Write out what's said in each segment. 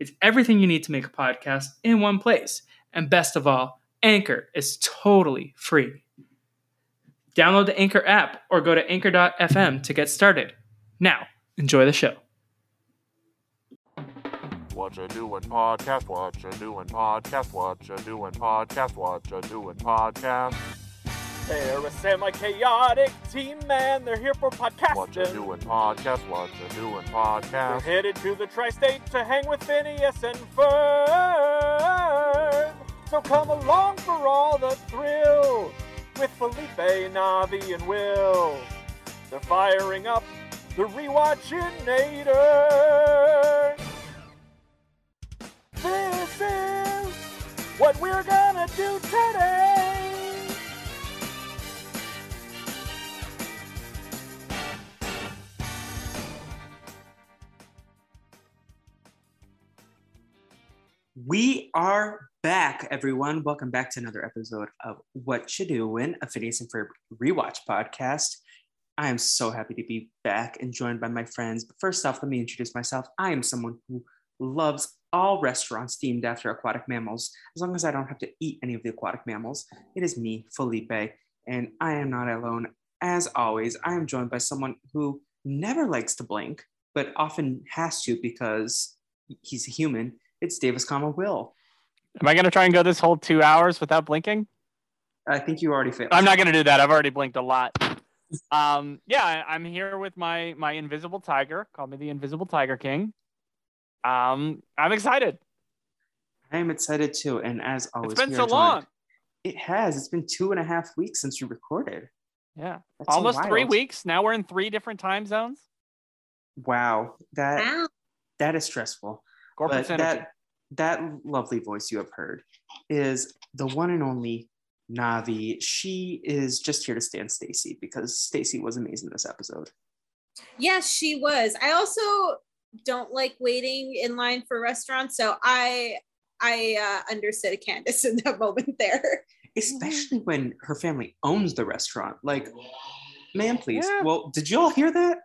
It's everything you need to make a podcast in one place. And best of all, Anchor is totally free. Download the Anchor app or go to anchor.fm to get started. Now, enjoy the show. What you doing podcast, what you doing podcast, what you doing podcast, what you doing podcast. They're a semi-chaotic team, man. They're here for podcasting. What you doing podcast? What you doing podcast? We're headed to the tri-state to hang with Phineas and Ferb. So come along for all the thrill with Felipe, Navi, and Will. They're firing up the rewatchinator. This is what we're gonna do today. We are back, everyone. Welcome back to another episode of What You Doin', a Phineas and Ferb rewatch podcast. I am so happy to be back and joined by my friends. But first off, let me introduce myself. I am someone who loves all restaurants themed after aquatic mammals, as long as I don't have to eat any of the aquatic mammals. It is me, Felipe, and I am not alone. As always, I am joined by someone who never likes to blink, but often has to because he's a human. It's Davis, Will. Am I going to try and go this whole 2 hours without blinking? I think you already failed. I'm not going to do that. I've already blinked a lot. I'm here with my invisible tiger. Call me the invisible tiger king. I'm excited. I am excited too. And as always, it's been so long. It has. It's been 2.5 weeks since you recorded. Yeah. That's almost so 3 weeks. Now we're in 3 different time zones. Wow. That is stressful. But that lovely voice you have heard is the one and only Navi. She is just here to stand Stacey because Stacey was amazing this episode. Yes, she was. I also don't like waiting in line for restaurants, so I understood Candace in that moment there. Especially when her family owns the restaurant. Like, ma'am, please. Yeah. Well, did you all hear that?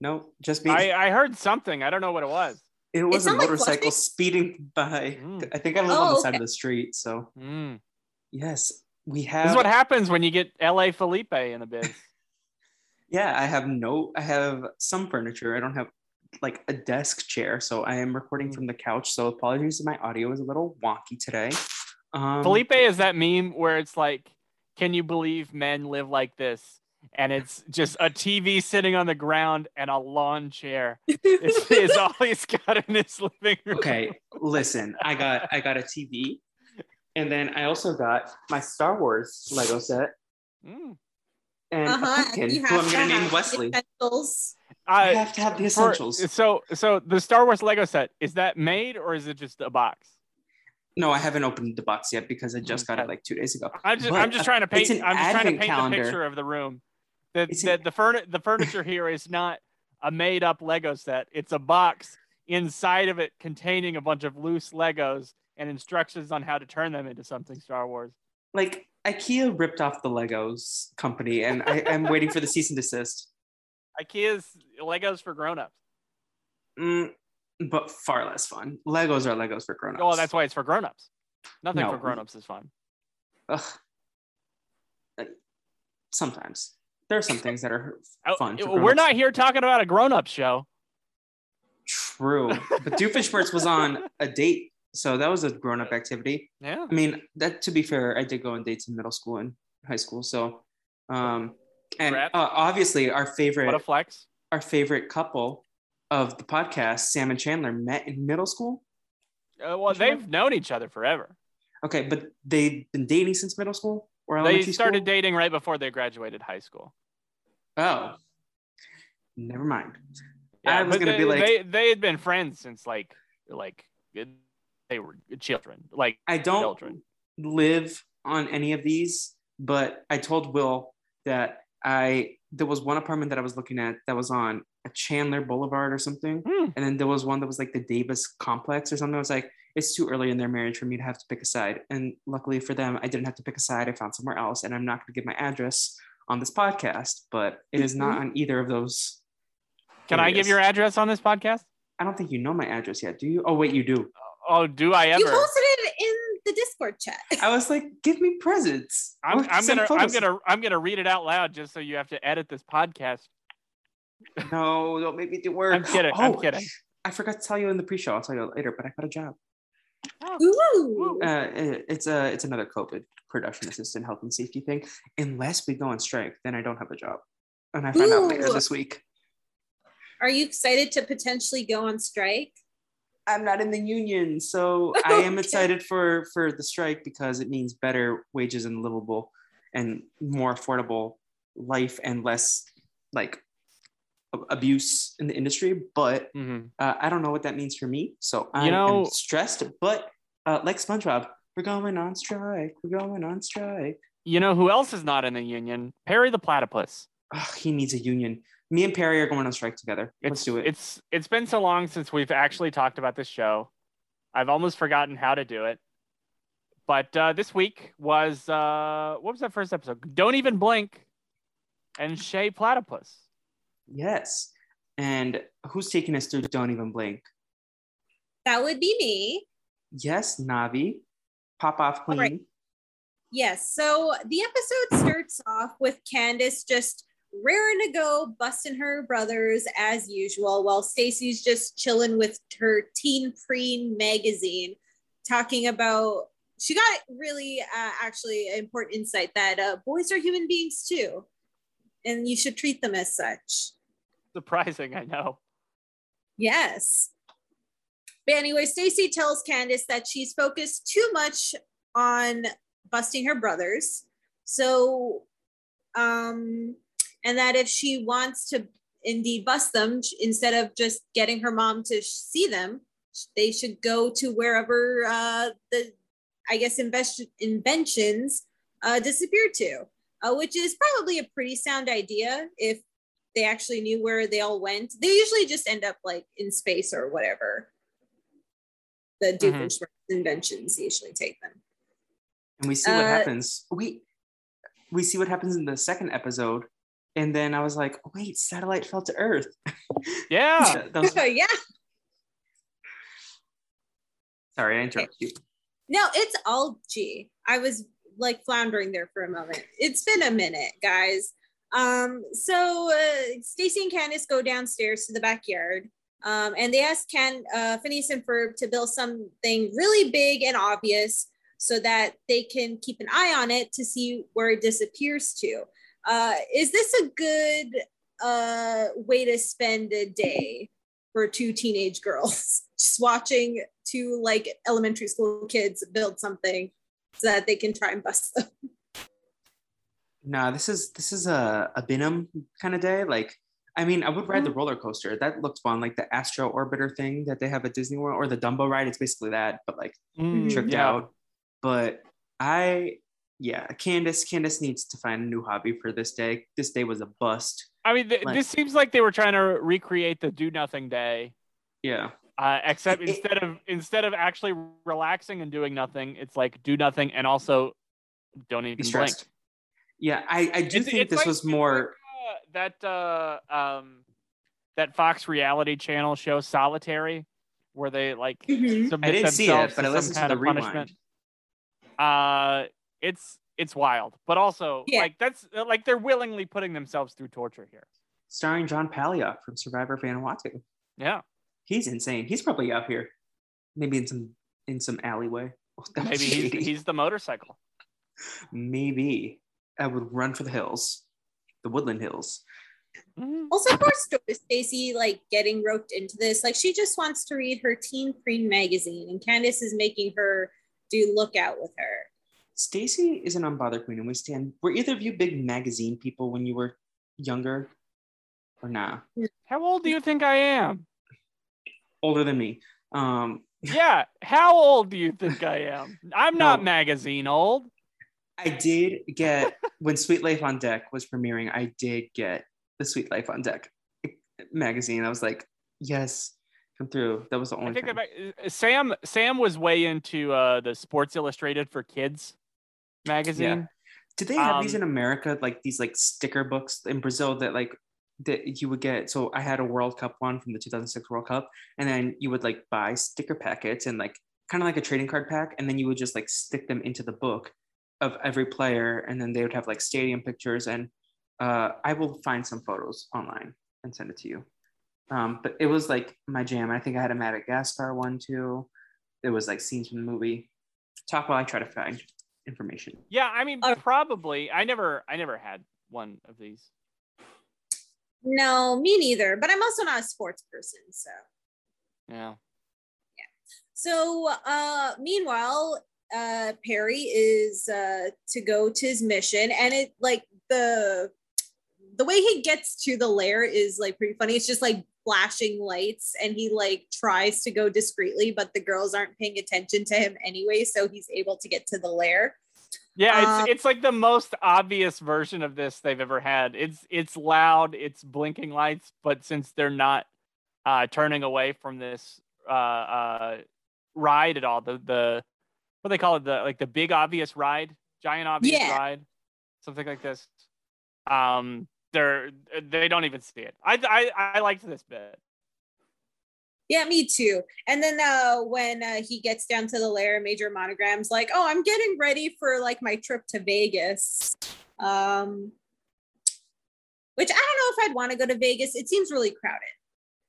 No, just me. I heard something. I don't know what it was. It was a motorcycle speeding by. I think I live on the side of the street. So, Yes, we have. This is what happens when you get LA Felipe in a bit. Yeah, I have some furniture. I don't have like a desk chair. So I am recording from the couch. So apologies if my audio is a little wonky today. Felipe is that meme where it's like, can you believe men live like this? And it's just a TV sitting on the ground and a lawn chair is all he's got in his living room. Okay, listen, I got a TV, and then I also got my Star Wars Lego set, and a pumpkin, who I'm going to name Wesley. I have to have the essentials. So the Star Wars Lego set, is that made or is it just a box? No, I haven't opened the box yet because I just got it like 2 days ago. I'm just trying to paint the picture of the room. The furniture here is not a made-up Lego set. It's a box inside of it containing a bunch of loose Legos and instructions on how to turn them into something Star Wars. Like, IKEA ripped off the Legos company, and I'm waiting for the cease and desist. IKEA's Legos for grown-ups. But far less fun. Legos are Legos for grown-ups. Oh, that's why it's for grown-ups. Nothing for grown-ups is fun. Ugh. Sometimes. There are some things that are fun. We're not here talking about a grown-up show. True. But Doofenshmirtz was on a date, so that was a grown-up activity. Yeah. I mean, that to be fair, I did go on dates in middle school and high school. So, obviously, our favorite couple of the podcast, Sam and Chandler, met in middle school. They've known each other forever. Okay, but they've been dating since middle school? They started dating right before they graduated high school. Oh, never mind. Yeah, I was gonna be like they had been friends since like they were children. Like, I don't live on any of these, but I told Will that there was one apartment that I was looking at that was on a Chandler Boulevard or something. And then there was one that was like the Davis complex or something. I was like, it's too early in their marriage for me to have to pick a side. And luckily for them, I didn't have to pick a side. I found somewhere else, and I'm not going to give my address on this podcast, but it is not on either of those. Can areas. I give your address on this podcast? I don't think you know my address yet. Do you? Oh, wait, you do. Oh, do I ever? You posted it in the Discord chat. I was like, give me presents. I'm gonna read it out loud just so you have to edit this podcast. No, don't make me do work. I'm kidding. I forgot to tell you in the pre-show. I'll tell you later, but I got a job. Ooh. It's another COVID production assistant health and safety thing. Unless we go on strike, then I don't have a job. And I find out later this week. Are you excited to potentially go on strike? I'm not in the union, so I am excited for the strike because it means better wages and livable and more affordable life and less like abuse in the industry. But I don't know what that means for me, so I am stressed. But like SpongeBob, we're going on strike. We're going on strike. You know who else is not in the union? Perry the Platypus. Ugh, he needs a union. Me and Perry are going on strike together. Let's do it. It's been so long since we've actually talked about this show. I've almost forgotten how to do it. But this week was, what was that first episode? Don't Even Blink and Shea Platypus. Yes. And who's taking us through Don't Even Blink? That would be me. Yes, Navi. Pop-off queen. Right. Yes. So the episode starts off with Candace just raring to go, busting her brothers as usual, while Stacey's just chilling with her teen preen magazine, talking about she got really actually important insight that boys are human beings too, and you should treat them as such. Surprising, I know. Yes. But anyway, Stacey tells Candace that she's focused too much on busting her brothers, so and that if she wants to indeed bust them, instead of just getting her mom to see them, they should go to wherever inventions disappear to, which is probably a pretty sound idea if they actually knew where they all went. They usually just end up like in space or whatever. The Doofenshmirtz inventions usually take them. And we see what happens. We see what happens in the second episode. And then I was like, wait, satellite fell to Earth. Yeah. Yeah. Sorry, I interrupted you. No, it's all G. I was like floundering there for a moment. It's been a minute, guys. So Stacey and Candace go downstairs to the backyard. And they ask Phineas and Ferb to build something really big and obvious so that they can keep an eye on it to see where it disappears to. Is this a good way to spend a day for two teenage girls? Just watching two like elementary school kids build something so that they can try and bust them. No, this is a Binem kind of day. Like, I mean, I would ride the roller coaster. That looked fun, like the Astro Orbiter thing that they have at Disney World, or the Dumbo ride. It's basically that, but like tricked out. But Candace needs to find a new hobby for this day. This day was a bust. I mean, this seems like they were trying to recreate the do nothing day. Yeah. Except instead of actually relaxing and doing nothing, it's like do nothing and also don't even blink. Yeah, I do think this was more that Fox reality channel show Solitary, where they like submit I didn't see it, but I listened to the rewind. Punishment. It's wild, but also that's like they're willingly putting themselves through torture here. Starring John Palioff from Survivor Vanuatu. Yeah, he's insane. He's probably out here, maybe in some alleyway. Oh, maybe he's the motorcycle. Maybe I would run for the hills, the Woodland Hills. Also, poor Stacey, like getting roped into this. Like she just wants to read her teen preen magazine, and Candace is making her do Lookout with her. Stacey is an unbothered queen, and we stand. Were either of you big magazine people when you were younger, or nah? How old do you think I am? Older than me. Yeah. How old do you think I am? I'm not magazine old. I did get, when Suite Life on Deck was premiering, I did get the Suite Life on Deck magazine. I was like, yes, come through. That was the only thing. Sam was way into the Sports Illustrated for Kids magazine. Yeah. Did they have these in America, like these like sticker books in Brazil that like that you would get? So I had a World Cup one from the 2006 World Cup, and then you would like buy sticker packets and like kind of like a trading card pack, and then you would just like stick them into the book of every player, and then they would have like stadium pictures. And I will find some photos online and send it to you. But it was like my jam. I think I had a Madagascar one too. It was like scenes from the movie. Talk while I try to find information. Yeah, I mean, probably. I never had one of these. No, me neither. But I'm also not a sports person, so. Yeah. Yeah. So, meanwhile, Perry is to go to his mission, and it like the way he gets to the lair is like pretty funny. It's just like flashing lights, and he like tries to go discreetly, but the girls aren't paying attention to him anyway, so he's able to get to the lair. Yeah, it's like the most obvious version of this they've ever had. It's loud, it's blinking lights, but since they're not turning away from this ride at all, the what do they call it, the big obvious ride, giant obvious ride, something like this. They don't even see it. I liked this bit. Yeah, me too. And then when he gets down to the lair, Major Monogram's like, "Oh, I'm getting ready for like my trip to Vegas," which I don't know if I'd want to go to Vegas. It seems really crowded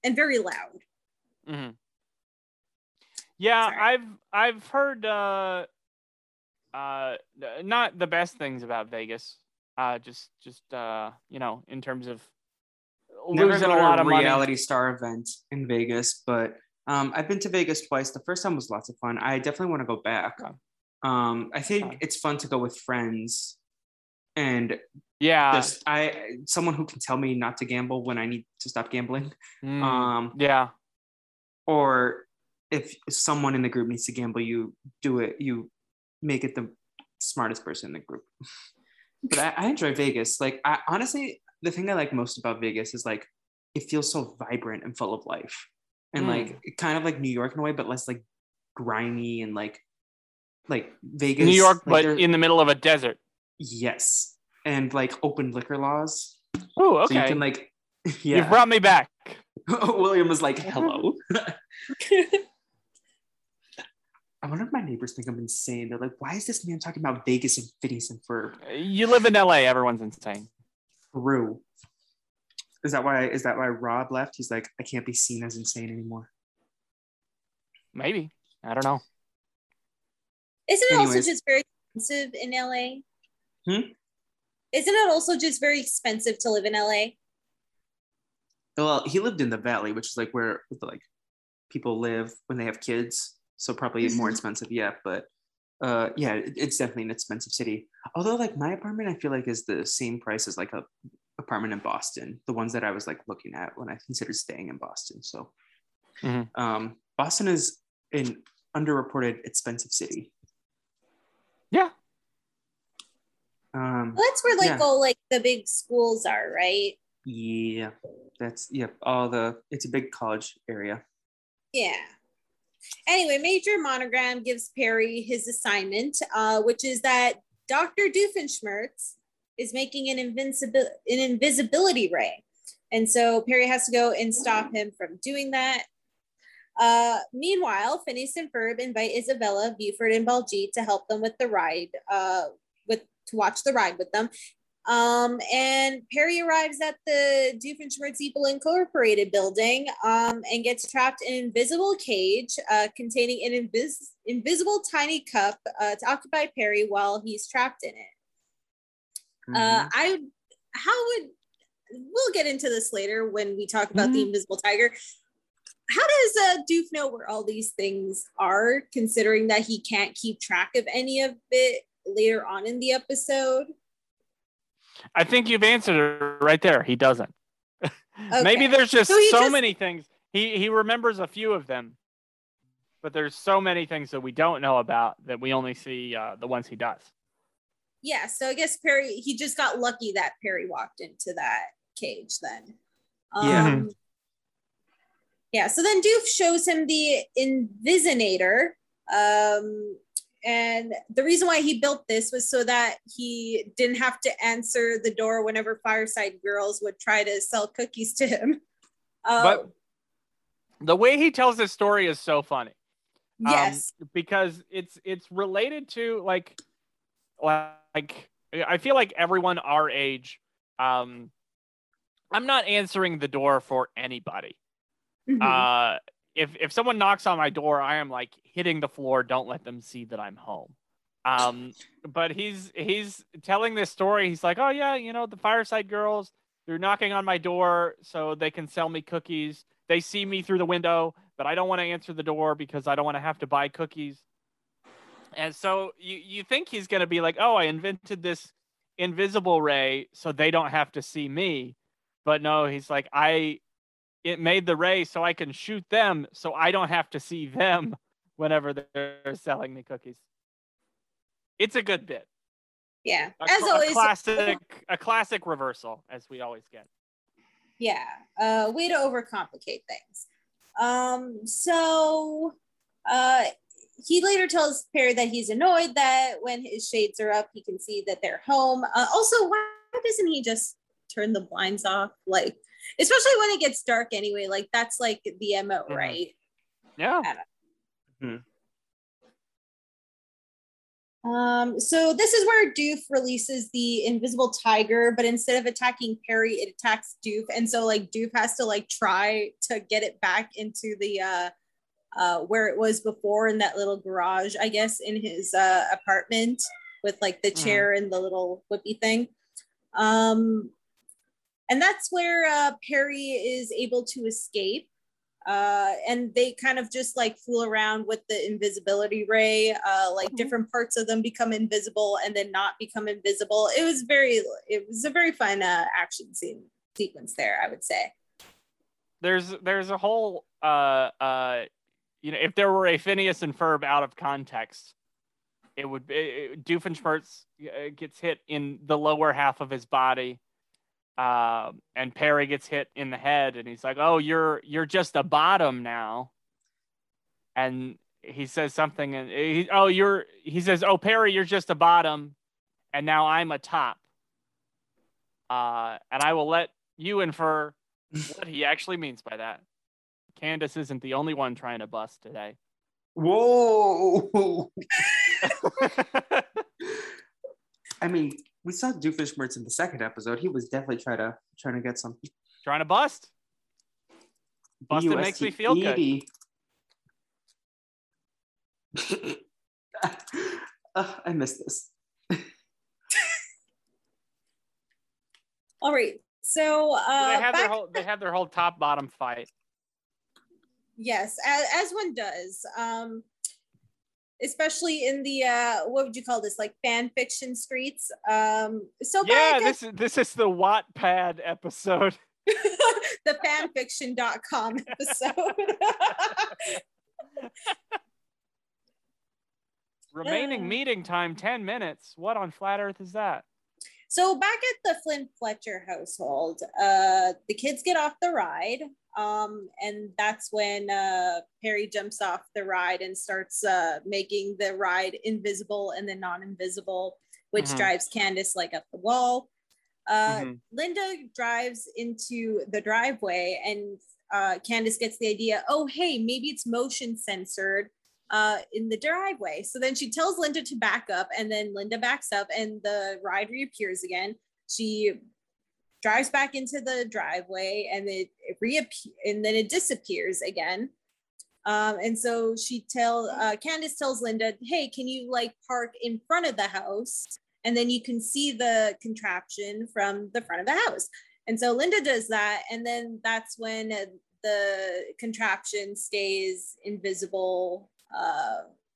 and very loud. Mm-hmm. Yeah, sorry. I've heard not the best things about Vegas. Just you know, in terms of losing a lot of money. Reality star event in Vegas, but I've been to Vegas twice. The first time was lots of fun. I definitely want to go back. I think it's fun to go with friends, and someone who can tell me not to gamble when I need to stop gambling. Or if someone in the group needs to gamble, you do it. You make it the smartest person in the group. But I enjoy Vegas. Like, I honestly, the thing I like most about Vegas is like, it feels so vibrant and full of life, and like kind of like New York in a way, but less like grimy and like Vegas. New York, like, but in the middle of a desert. Yes, and like open liquor laws. Oh, okay. So you can like, yeah. You brought me back. William was like, "Hello." I wonder if my neighbors think I'm insane. They're like, why is this man talking about Vegas and Phineas and Ferb? You live in LA, everyone's insane. True. Is that why Rob left? He's like, I can't be seen as insane anymore. Maybe. I don't know. Isn't it also just very expensive in LA? Isn't it also just very expensive to live in LA? Well, he lived in the Valley, which is like where like people live when they have kids. So probably more expensive, yeah. But it's definitely an expensive city. Although like my apartment, I feel like is the same price as like a apartment in Boston. The ones that I was like looking at when I considered staying in Boston. So Boston is an underreported expensive city. Yeah. Well, that's where like all like the big schools are, right? Yeah, it's a big college area. Yeah. Anyway, Major Monogram gives Perry his assignment, which is that Dr. Doofenshmirtz is making an invisibility ray. And so Perry has to go and stop him from doing that. Meanwhile, Phineas and Ferb invite Isabella, Buford, and Baljeet to help them with the ride, to watch the ride with them. And Perry arrives at the Doofenshmirtz Evil Incorporated building and gets trapped in an invisible cage containing an invisible tiny cup to occupy Perry while he's trapped in it. We'll get into this later when we talk about the invisible tiger. How does Doof know where all these things are, considering that he can't keep track of any of it later on in the episode? I think you've answered it right there. He doesn't. Okay. Maybe there's just so many things. He remembers a few of them. But there's so many things that we don't know about that we only see the ones he does. Yeah, so I guess Perry, he just got lucky that Perry walked into that cage then. Yeah, so then Doof shows him the Invisinator. And the reason why he built this was so that he didn't have to answer the door whenever Fireside Girls would try to sell cookies to him. But the way he tells this story is so funny. Yes. Because it's related to like I feel like everyone our age, I'm not answering the door for anybody. Mm-hmm. If someone knocks on my door, I am like hitting the floor. Don't let them see that I'm home. But he's telling this story. He's like, oh yeah, you know, the Fireside Girls, they're knocking on my door so they can sell me cookies. They see me through the window, but I don't want to answer the door because I don't want to have to buy cookies. And so you think he's going to be like, oh, I invented this invisible ray so they don't have to see me. But no, he's like, it made the ray so I can shoot them so I don't have to see them whenever they're selling me cookies. It's a good bit. Yeah. As always. A classic reversal, as we always get. Yeah. Way to overcomplicate things. So he later tells Perry that he's annoyed that when his shades are up, he can see that they're home. Also, why doesn't he just turn the blinds off? Like, especially when it gets dark anyway, like that's like the MO, right? Yeah. So this is where Doof releases the invisible tiger, but instead of attacking Perry, it attacks Doof. And so like Doof has to like try to get it back into the where it was before, in that little garage, I guess, in his apartment with like the chair and the little whippy thing. And that's where Perry is able to escape. And they kind of just like fool around with the invisibility ray, different parts of them become invisible and then not become invisible. It was a very fun action sequence there, I would say. There's a whole, if there were a Phineas and Ferb out of context, it would be, Doofenshmirtz gets hit in the lower half of his body. And Perry gets hit in the head and he's like, oh, you're just a bottom now. And he says something and he says, Perry, you're just a bottom. And now I'm a top. And I will let you infer what he actually means by that. Candace isn't the only one trying to bust today. Whoa. I mean, we saw Doofenshmirtz in the second episode. He was definitely trying to get something. Trying to bust. Busted makes me feel good. I missed this. All right, so they have their whole top bottom fight. Yes, as one does. Especially in the what would you call this, like fan fiction streets. This is the Wattpad episode. The fanfiction.com episode. Remaining meeting time 10 minutes. What on flat earth is that? So back at the Flynn Fletcher household, the kids get off the ride. And that's when Perry jumps off the ride and starts making the ride invisible and then non-invisible, which drives Candace like up the wall. Linda drives into the driveway and Candace gets the idea, oh, hey, maybe it's motion censored in the driveway. So then she tells Linda to back up and then Linda backs up and the ride reappears again. She drives back into the driveway and it reappears and then it disappears again. And so Candace tells Linda, hey, can you like park in front of the house? And then you can see the contraption from the front of the house. And so Linda does that. And then that's when the contraption stays invisible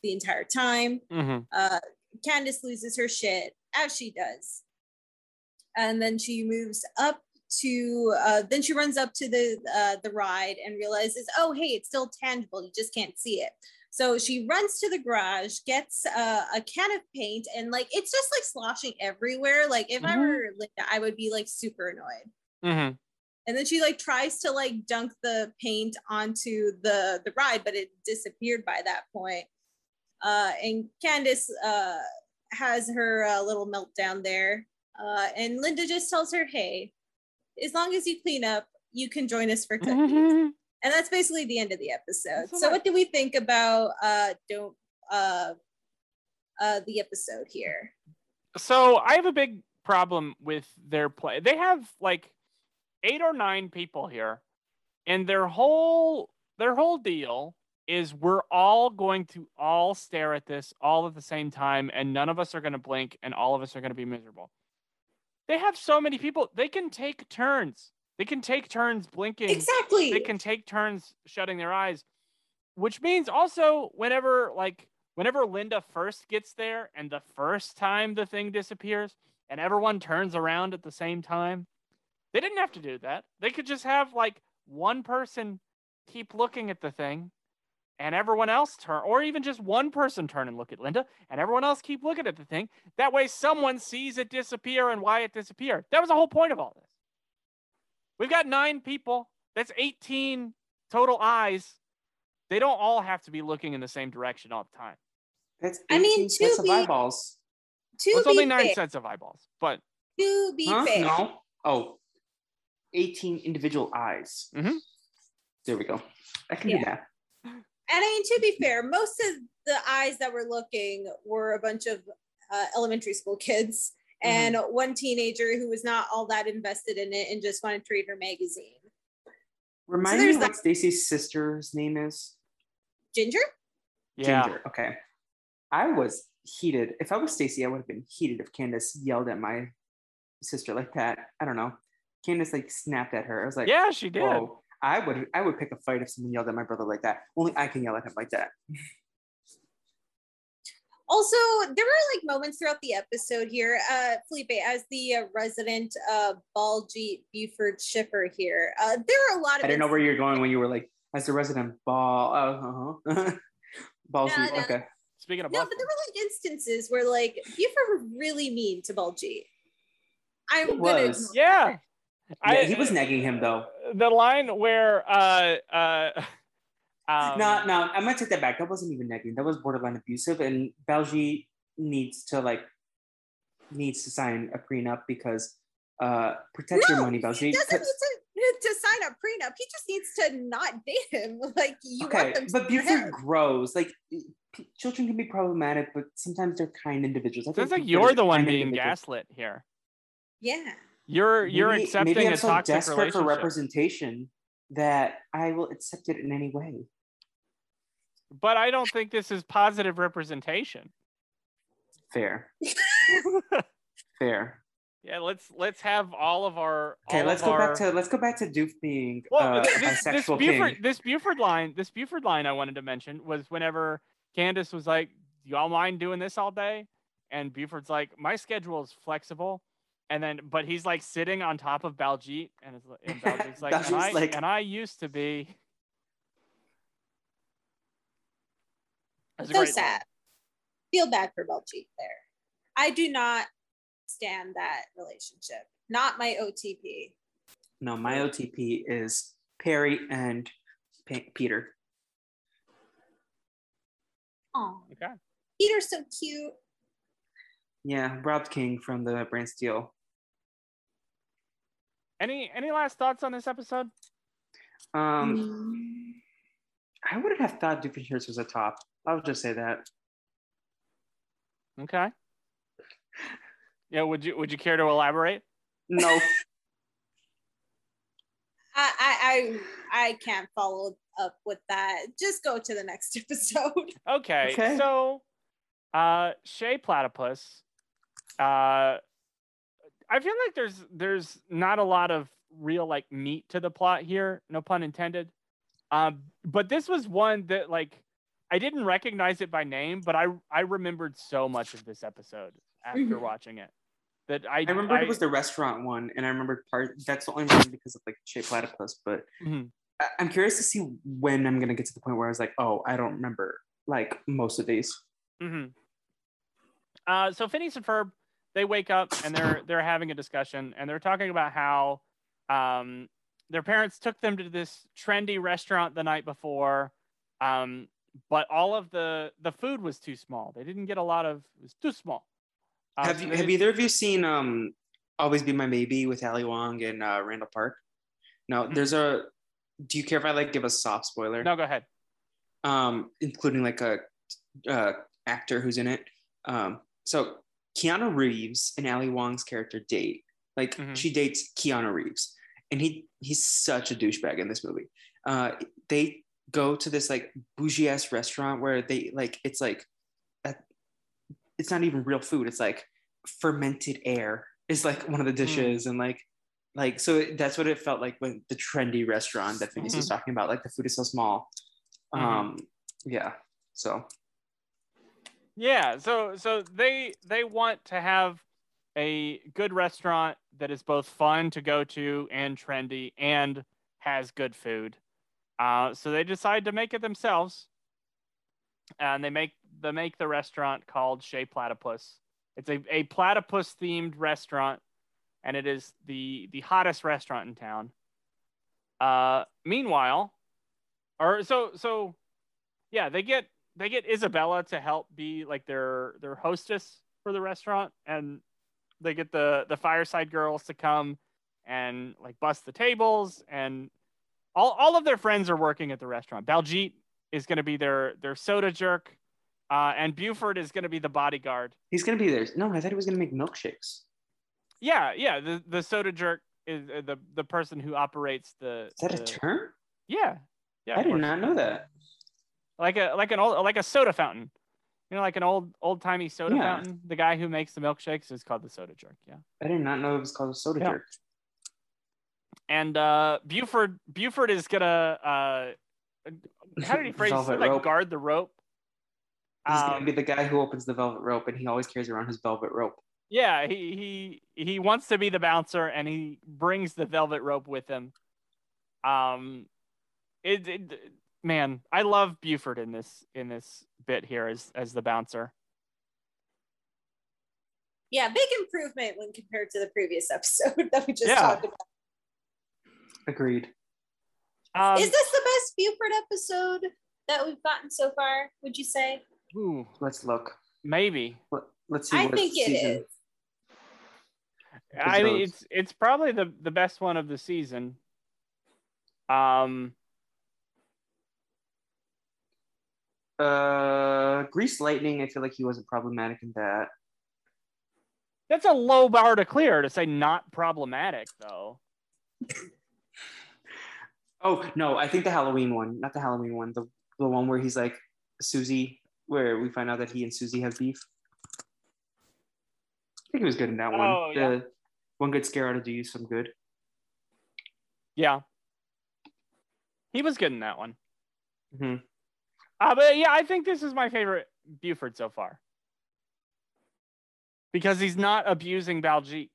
the entire time. Candace loses her shit, as she does. And then she moves up to, then she runs up to the ride and realizes, oh, hey, it's still tangible. You just can't see it. So she runs to the garage, gets a can of paint, and like it's just like sloshing everywhere. Like if I were Linda, I would be like super annoyed. And then she like tries to like dunk the paint onto the ride, but it disappeared by that point. And Candace has her little meltdown there. And Linda just tells her, hey, as long as you clean up, you can join us for cookies. And that's basically the end of the episode. So what do we think about the episode here? So I have a big problem with their play. They have like 8 or 9 people here, and their whole deal is we're all going to all stare at this all at the same time, and none of us are going to blink, and all of us are going to be miserable. They have so many people. They can take turns. They can take turns blinking. Exactly. They can take turns shutting their eyes, which means also whenever Linda first gets there and the first time the thing disappears and everyone turns around at the same time, they didn't have to do that. They could just have like one person keep looking at the thing and everyone else turn, or even just one person turn and look at Linda and everyone else keep looking at the thing. That way someone sees it disappear and why it disappeared. That was the whole point of all this. We've got 9 people. That's 18 total eyes. They don't all have to be looking in the same direction all the time. That's 18 sets of eyeballs. It's only 9 sets of eyeballs, but... To be fair. No. Oh, 18 individual eyes. Mm-hmm. There we go. I can do that. And to be fair, most of the eyes that were looking were a bunch of elementary school kids. And one teenager who was not all that invested in it and just wanted to read her magazine. Remind me what Stacey's sister's name is. Ginger? Yeah. Ginger, okay. I was heated. If I was Stacey, I would have been heated if Candace yelled at my sister like that. I don't know. Candace like snapped at her. I was like, yeah, she did. Whoa. I would pick a fight if someone yelled at my brother like that. Only I can yell at him like that. Also, there were like moments throughout the episode here. Felipe, as the resident Baljeet Buford shipper here, there are a lot of. I didn't know where you were going when you were like, as the resident Ball. Baljeet. No. Okay. Speaking of Baljeet. No, but there were like instances where like Buford was really mean to Baljeet. He was nagging him though. The line where. No, I'm gonna take that back. That wasn't even nagging. That was borderline abusive, and Baljeet needs to sign a prenup because protect your money, Baljeet. He doesn't need to sign a prenup. He just needs to not date him. Like you want them to. But Buford grows. Like children can be problematic, but sometimes they're kind individuals. Sounds like you're the one being gaslit here. Yeah. You're accepting a toxic relationship. Maybe I'm so desperate for representation that I will accept it in any way. But I don't think this is positive representation. Fair. Yeah, let's have all of our. Okay, let's go back to Doof being bisexual king. This Buford line I wanted to mention was whenever Candace was like, "Do y'all mind doing this all day?" And Buford's like, "My schedule is flexible." And then, but he's like sitting on top of Baljeet, and Baljeet's like, and I used to be. So sad. Line. Feel bad for Baljeet there. I do not stand that relationship. Not my OTP. No, my OTP is Perry and Peter. Oh, okay. Peter's so cute. Yeah, Rob King from the Brand Steel. Any last thoughts on this episode? I wouldn't have thought Doof and Shirts was a top. I'll just say that. Okay. Yeah, would you care to elaborate? No. I can't follow up with that. Just go to the next episode. Okay. So Shea Platypus. I feel like there's not a lot of real like meat to the plot here, no pun intended. But this was one that like I didn't recognize it by name, but I remembered so much of this episode after watching it that I remember it was the restaurant one, and I remembered that's the only reason because of like Shea Platypus. But I'm curious to see when I'm gonna get to the point where I was like, oh, I don't remember like most of these. Mm-hmm. So Phineas and Ferb, they wake up and they're having a discussion, and they're talking about how their parents took them to this trendy restaurant the night before, but all of the food was too small. They didn't get a lot of. It was too small. Have either of you seen Always Be My Baby with Ali Wong and Randall Park? No, there's a. Do you care if I like give a soft spoiler? No, go ahead. Including like a actor who's in it. So Keanu Reeves and Ali Wong's character date. Like she dates Keanu Reeves, and he's such a douchebag in this movie. They go to this like bougie ass restaurant where they it's not even real food. It's like fermented air is like one of the dishes, and like so that's what it felt like when the trendy restaurant that Phineas was talking about. Like the food is so small. So they want to have a good restaurant that is both fun to go to and trendy and has good food. So they decide to make it themselves, and they make the restaurant called Shea Platypus. It's a platypus themed restaurant, and it is the hottest restaurant in town. Meanwhile, they get Isabella to help be like their hostess for the restaurant, and they get the Fireside Girls to come and like bust the tables, and all of their friends are working at the restaurant. Baljeet is going to be their soda jerk, and Buford is going to be the bodyguard. He's going to be there. No, I thought he was going to make milkshakes. Yeah. The soda jerk is the person who operates the. Is that a term? Yeah. I did not know that. Like an old soda fountain, you know, like an old timey soda fountain. The guy who makes the milkshakes is called the soda jerk. Yeah, I did not know it was called a soda jerk. And Buford is gonna how did he phrase it? Like guard the rope. He's gonna be the guy who opens the velvet rope, and he always carries around his velvet rope. Yeah, he wants to be the bouncer, and he brings the velvet rope with him. Man, I love Buford in this bit here as the bouncer. Yeah, big improvement when compared to the previous episode that we just talked about. Agreed. Is this the best Buford episode that we've gotten so far, would you say? Ooh, let's look. Maybe. Let's see. I think it is. I mean, it's probably the best one of the season. Grease Lightning, I feel like he wasn't problematic in that. That's a low bar to clear to say not problematic, though. Oh, no, I think the Halloween one. Not the Halloween one. The one where he's like Susie, where we find out that he and Susie have beef. I think he was good in that one. Oh, yeah. One good scare out of you, some good. Yeah. He was good in that one. Mm-hmm. But yeah, I think this is my favorite Buford so far, because he's not abusing Baljeet.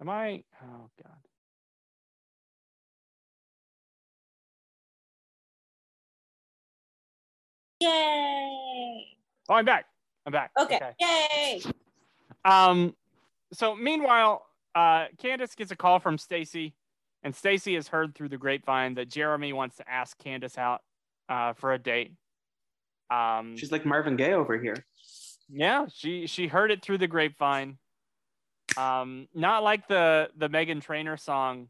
Am I? Oh God. Yay! Oh, I'm back. Okay. Yay! So meanwhile. Candace gets a call from Stacey, and Stacey has heard through the grapevine that Jeremy wants to ask Candace out for a date. She's like Marvin Gaye over here. Yeah, she heard it through the grapevine. Not like the Meghan Trainor song.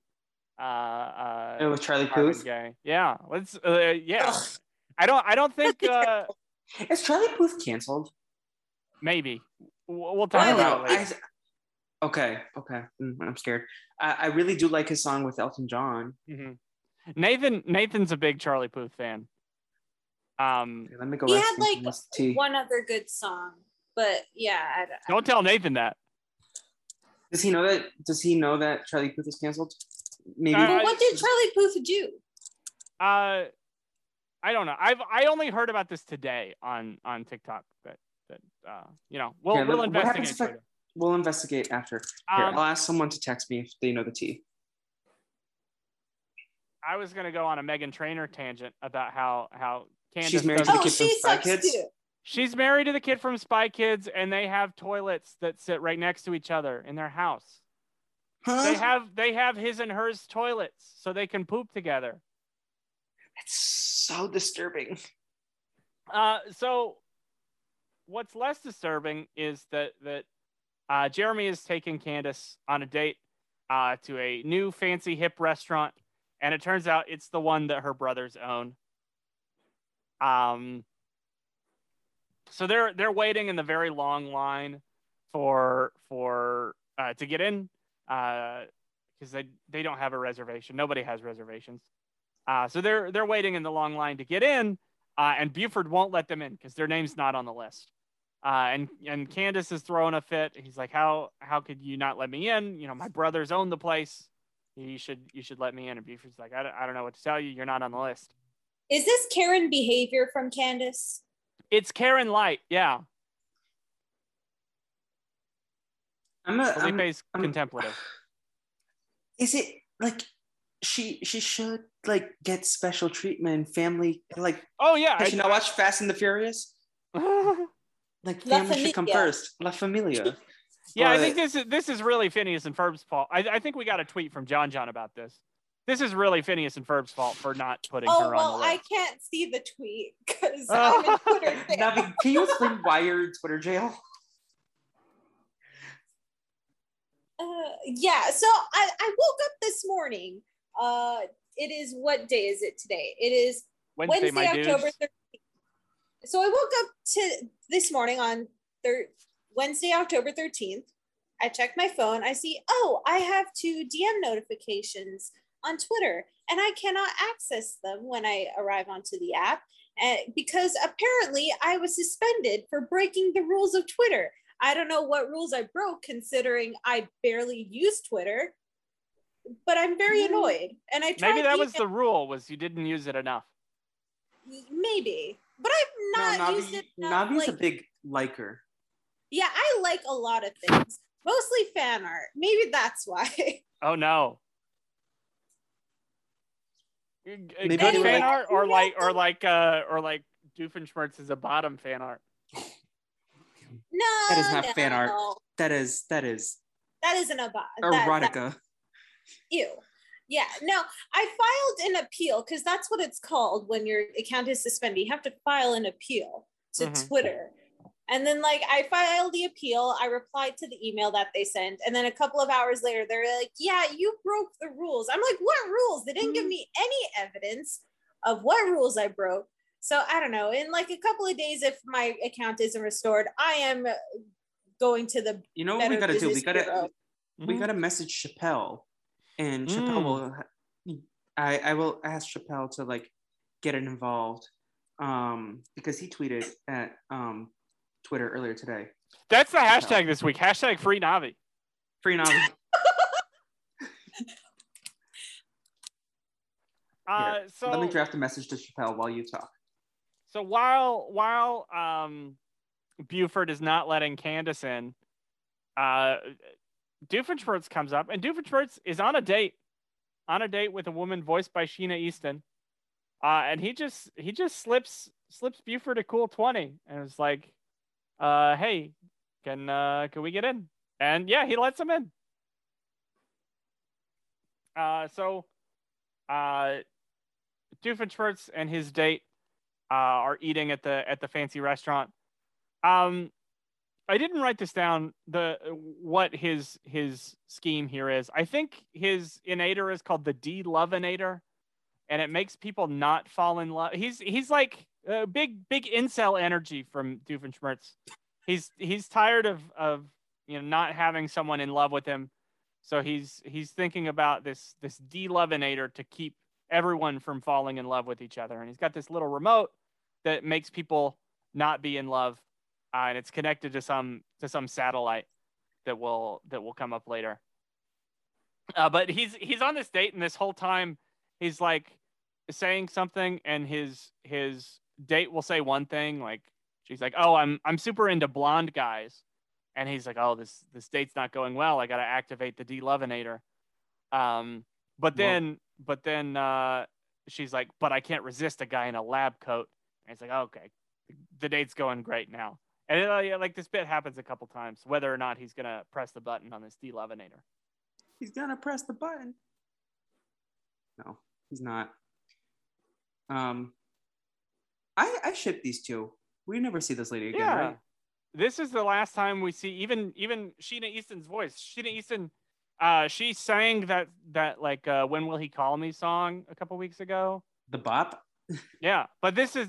It was Charlie Puth. Yeah, let's. Ugh. I don't think. Is Charlie Puth canceled? Maybe. We'll talk about it later. Okay. I'm scared. I really do like his song with Elton John. Mm-hmm. Nathan's a big Charlie Puth fan. Okay, let me go. He had like one other good song, but yeah. Don't tell Nathan that. Does he know that? Does he know that Charlie Puth is canceled? Maybe. Well, what did Charlie Puth do? I don't know. I only heard about this today on TikTok. That you know, we'll investigate. We'll investigate after. Here, I'll ask someone to text me if they know the tea. I was going to go on a Meghan Trainor tangent about how Candace she's married to the kid from Spy Kids. Too. She's married to the kid from Spy Kids, and they have toilets that sit right next to each other in their house. Huh? They have his and hers toilets so they can poop together. That's so disturbing. So what's less disturbing is that Jeremy is taking Candace on a date to a new fancy hip restaurant, and it turns out it's the one that her brothers own. So they're waiting in the very long line for to get in, because they don't have a reservation. Nobody has reservations. So they're waiting in the long line to get in, and Buford won't let them in because their name's not on the list. And Candace is throwing a fit. He's like, how could you not let me in? You know, my brothers own the place. You should let me in. And Buford's like, I don't know what to tell you. You're not on the list. Is this Karen behavior from Candace? It's Karen light, yeah. Felipe's contemplative. Is it like she should like get special treatment, family, like? Oh yeah, has she not watched Fast and the Furious? Like family should come first. La Familia. Yeah, I think this is really Phineas and Ferb's fault. I think we got a tweet from John about this. This is really Phineas and Ferb's fault for not putting her on the list. I can't see the tweet because I'm in Twitter jail. Navi, can you explain why you're in Twitter jail? Yeah, so I woke up this morning. It is, what day is it today? It is Wednesday October 13th. So I woke up to this morning on Wednesday, October 13th. I checked my phone. I see, I have 2 DM notifications on Twitter, and I cannot access them when I arrive onto the app because apparently I was suspended for breaking the rules of Twitter. I don't know what rules I broke considering I barely use Twitter, but I'm very annoyed. And I tried. Maybe that was the rule, was you didn't use it enough. Maybe, but I've not used it enough. Navi's a big liker. Yeah, I like a lot of things, mostly fan art. Maybe that's why. Oh no. Good fan art, or like Doofenshmirtz is a bottom fan art. No, that is not fan art. That isn't a bottom. Erotica. Ew. Yeah. No, I filed an appeal because that's what it's called when your account is suspended. You have to file an appeal to Twitter, and then like I filed the appeal. I replied to the email that they sent, and then a couple of hours later, they're like, "Yeah, you broke the rules." I'm like, "What rules?" They didn't give me any evidence of what rules I broke. So I don't know. In like a couple of days, if my account isn't restored, I am going to the. You know what we gotta do? We gotta message Chappelle, and Chappelle will. I will ask Chappelle to like get it involved, because he tweeted at Twitter earlier today. That's the hashtag this week. Hashtag free Navi. Free Navi. So let me draft a message to Chappelle while you talk. So while Buford is not letting Candace in, Doofenshmirtz comes up, and Doofenshmirtz is on a date with a woman voiced by Sheena Easton, and he just slips Buford a cool 20, and it's like, hey, can we get in? And yeah, he lets him in. So Doofenshmirtz and his date are eating at the fancy restaurant. I didn't write this down, what his scheme here is. I think his inator is called the de-loverinator, and it makes people not fall in love. He's like big incel energy from Doofenshmirtz. He's tired of not having someone in love with him, so he's thinking about this de-loverinator to keep everyone from falling in love with each other. And he's got this little remote that makes people not be in love. And it's connected to some satellite that will come up later. But he's on this date, and this whole time he's like saying something, and his date will say one thing, like she's like, "Oh, I'm super into blonde guys," and he's like, "Oh, this date's not going well. I got to activate the de-loverinator." But then But then she's like, but I can't resist a guy in a lab coat. And it's like, oh, okay, the date's going great now. And it, like, this bit happens a couple times, whether or not he's going to press the button on this de-loverinator. He's going to press the button. No, he's not. I ship these two. We never see this lady again, yeah. Right? This is the last time we see even Sheena Easton's voice. Sheena Easton, she sang that like When Will He Call Me song a couple weeks ago. The bop? Yeah, but this is...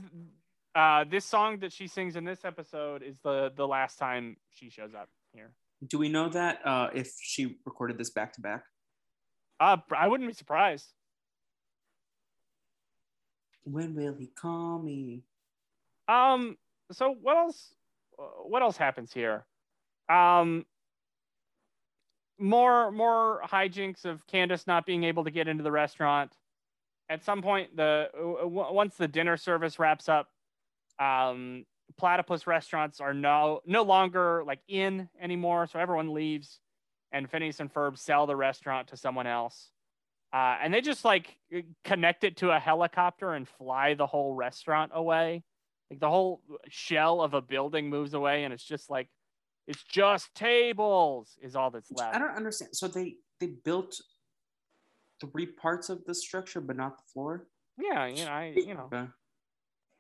this song that she sings in this episode is the last time she shows up here. Do we know that if she recorded this back to back? I wouldn't be surprised. When will he call me? So what else? What else happens here? More hijinks of Candace not being able to get into the restaurant. At some point, once the dinner service wraps up. Platypus restaurants are no longer like in anymore, so everyone leaves and Phineas and Ferb sell the restaurant to someone else, and they just like connect it to a helicopter and fly the whole restaurant away. Like the whole shell of a building moves away, and it's just tables is all that's left. I don't understand. So they built three parts of the structure but not the floor. Yeah, you know. Okay.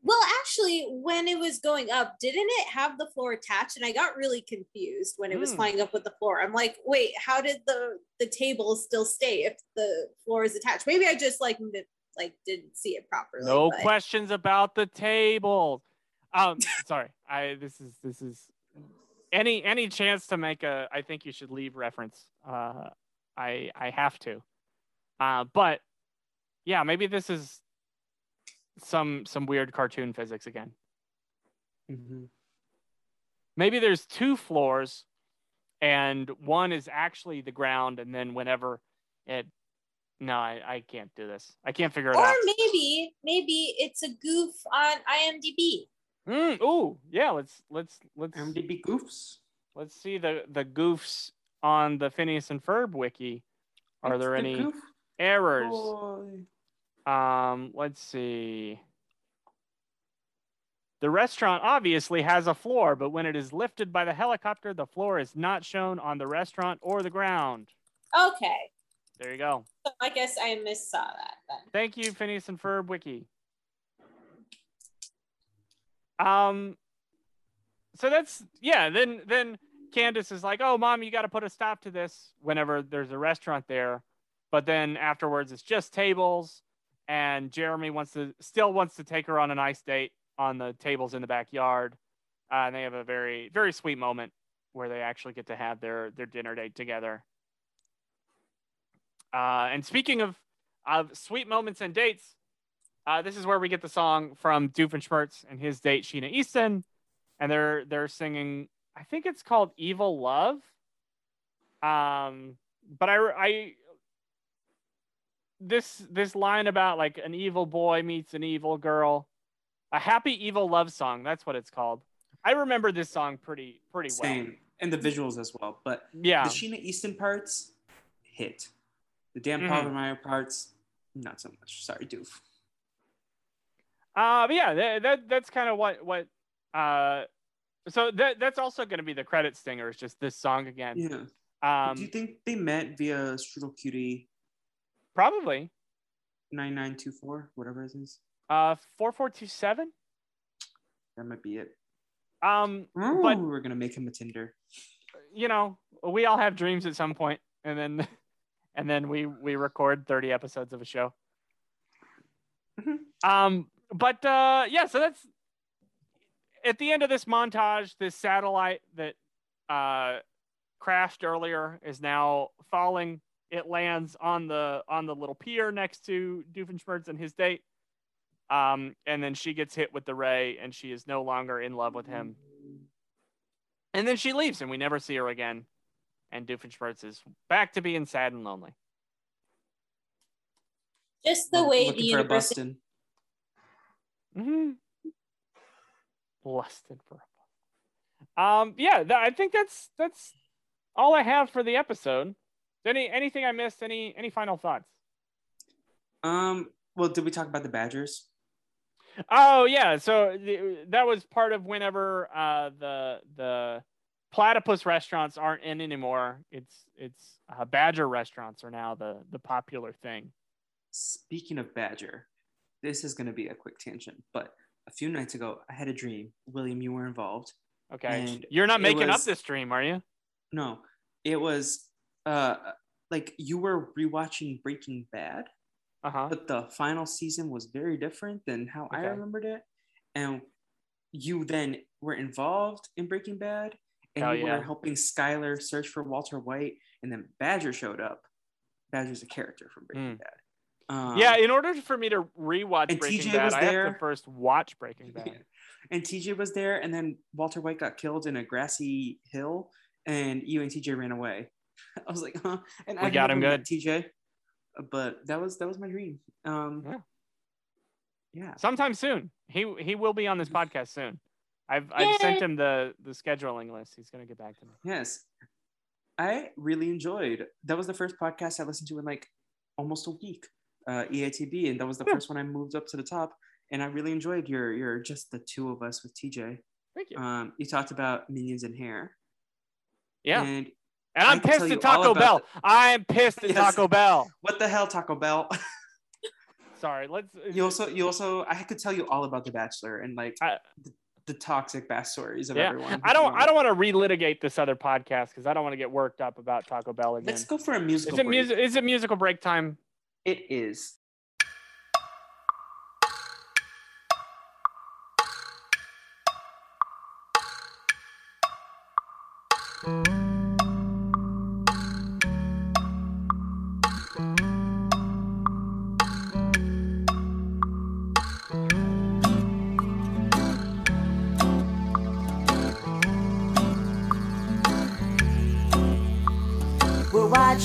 Well, actually, when it was going up, didn't it have the floor attached? And I got really confused when it was flying up with the floor. I'm like, wait, how did the table still stay if the floor is attached? Maybe I just like didn't see it properly. No questions about the table. Sorry, this is any chance to make a I think you should leave reference. I have to, but yeah, maybe this is. Some weird cartoon physics again. Mm-hmm. Maybe there's two floors, and one is actually the ground, and then whenever it... No, I can't do this. I can't figure it out. Or maybe it's a goof on IMDb. Ooh, yeah. Let's IMDb goofs. Let's see the goofs on the Phineas and Ferb wiki. Are there any goof errors? Boy. Let's see. The restaurant obviously has a floor, but when it is lifted by the helicopter, the floor is not shown on the restaurant or the ground. Okay. There you go. So I guess I missaw that then. Thank you, Phineas and Ferb wiki. So that's, yeah, then Candace is like, oh, Mom, you got to put a stop to this whenever there's a restaurant there. But then afterwards, it's just tables. And Jeremy wants to take her on an ice date on the tables in the backyard. And they have a very, very sweet moment where they actually get to have their dinner date together. And speaking of sweet moments and dates, this is where we get the song from Doofenshmirtz and his date, Sheena Easton. And they're singing, I think it's called Evil Love. But I this line about like an evil boy meets an evil girl, a happy evil love song, that's what it's called. I remember this song pretty well. Same, and the visuals as well. But yeah, the Sheena Easton parts hit. The Dan Pollmeyer parts, not so much. Sorry, Doof. But yeah, that's kind of what. So that's also going to be the credit stinger. It's just this song again. Yeah. Do you think they met via Strudel Cutie? Probably. 9924, whatever it is. 4427. That might be it. Ooh, but we're gonna make him a Tinder. You know, we all have dreams at some point, and then we record 30 episodes of a show. Mm-hmm. Yeah, so that's at the end of this montage. This satellite that crashed earlier is now falling. It lands on the little pier next to Doofenshmirtz and his date. And then she gets hit with the ray, and she is no longer in love with him. And then she leaves, and we never see her again. And Doofenshmirtz is back to being sad and lonely. Just the way the universe... Lusted for a... Yeah, I think that's all I have for the episode. Anything I missed? Any final thoughts? Well, did we talk about the Badgers? Oh yeah, so that was part of whenever the platypus restaurants aren't in anymore. It's Badger restaurants are now the popular thing. Speaking of Badger, this is going to be a quick tangent, but a few nights ago I had a dream. William, you were involved. Okay, and you're not making up this dream, are you? No, it was like you were rewatching Breaking Bad. Uh-huh. But the final season was very different than how I remembered it. And you then were involved in Breaking Bad. And you were helping Skyler search for Walter White. And then Badger showed up. Badger's a character from Breaking Bad. Yeah, in order for me to rewatch Breaking Bad, I have to first watch Breaking Bad. And TJ was there. And then Walter White got killed in a grassy hill. And you and TJ ran away. I was like, huh? And I got him good. TJ. But that was my dream. Yeah. Sometime soon. He will be on this podcast soon. I've sent him the scheduling list. He's gonna get back to me. Yes. I really enjoyed. That was the first podcast I listened to in like almost a week. EATB, and that was the first one I moved up to the top. And I really enjoyed your just the two of us with TJ. Thank you. You talked about Minions and Hair. Yeah. And I'm pissed at Taco Bell. I'm pissed at Taco Bell. What the hell, Taco Bell? Sorry. You also. I could tell you all about The Bachelor and like the toxic bath stories of everyone. I don't want to relitigate this other podcast because I don't want to get worked up about Taco Bell again. Let's go for a musical break. Is it musical break time? It is.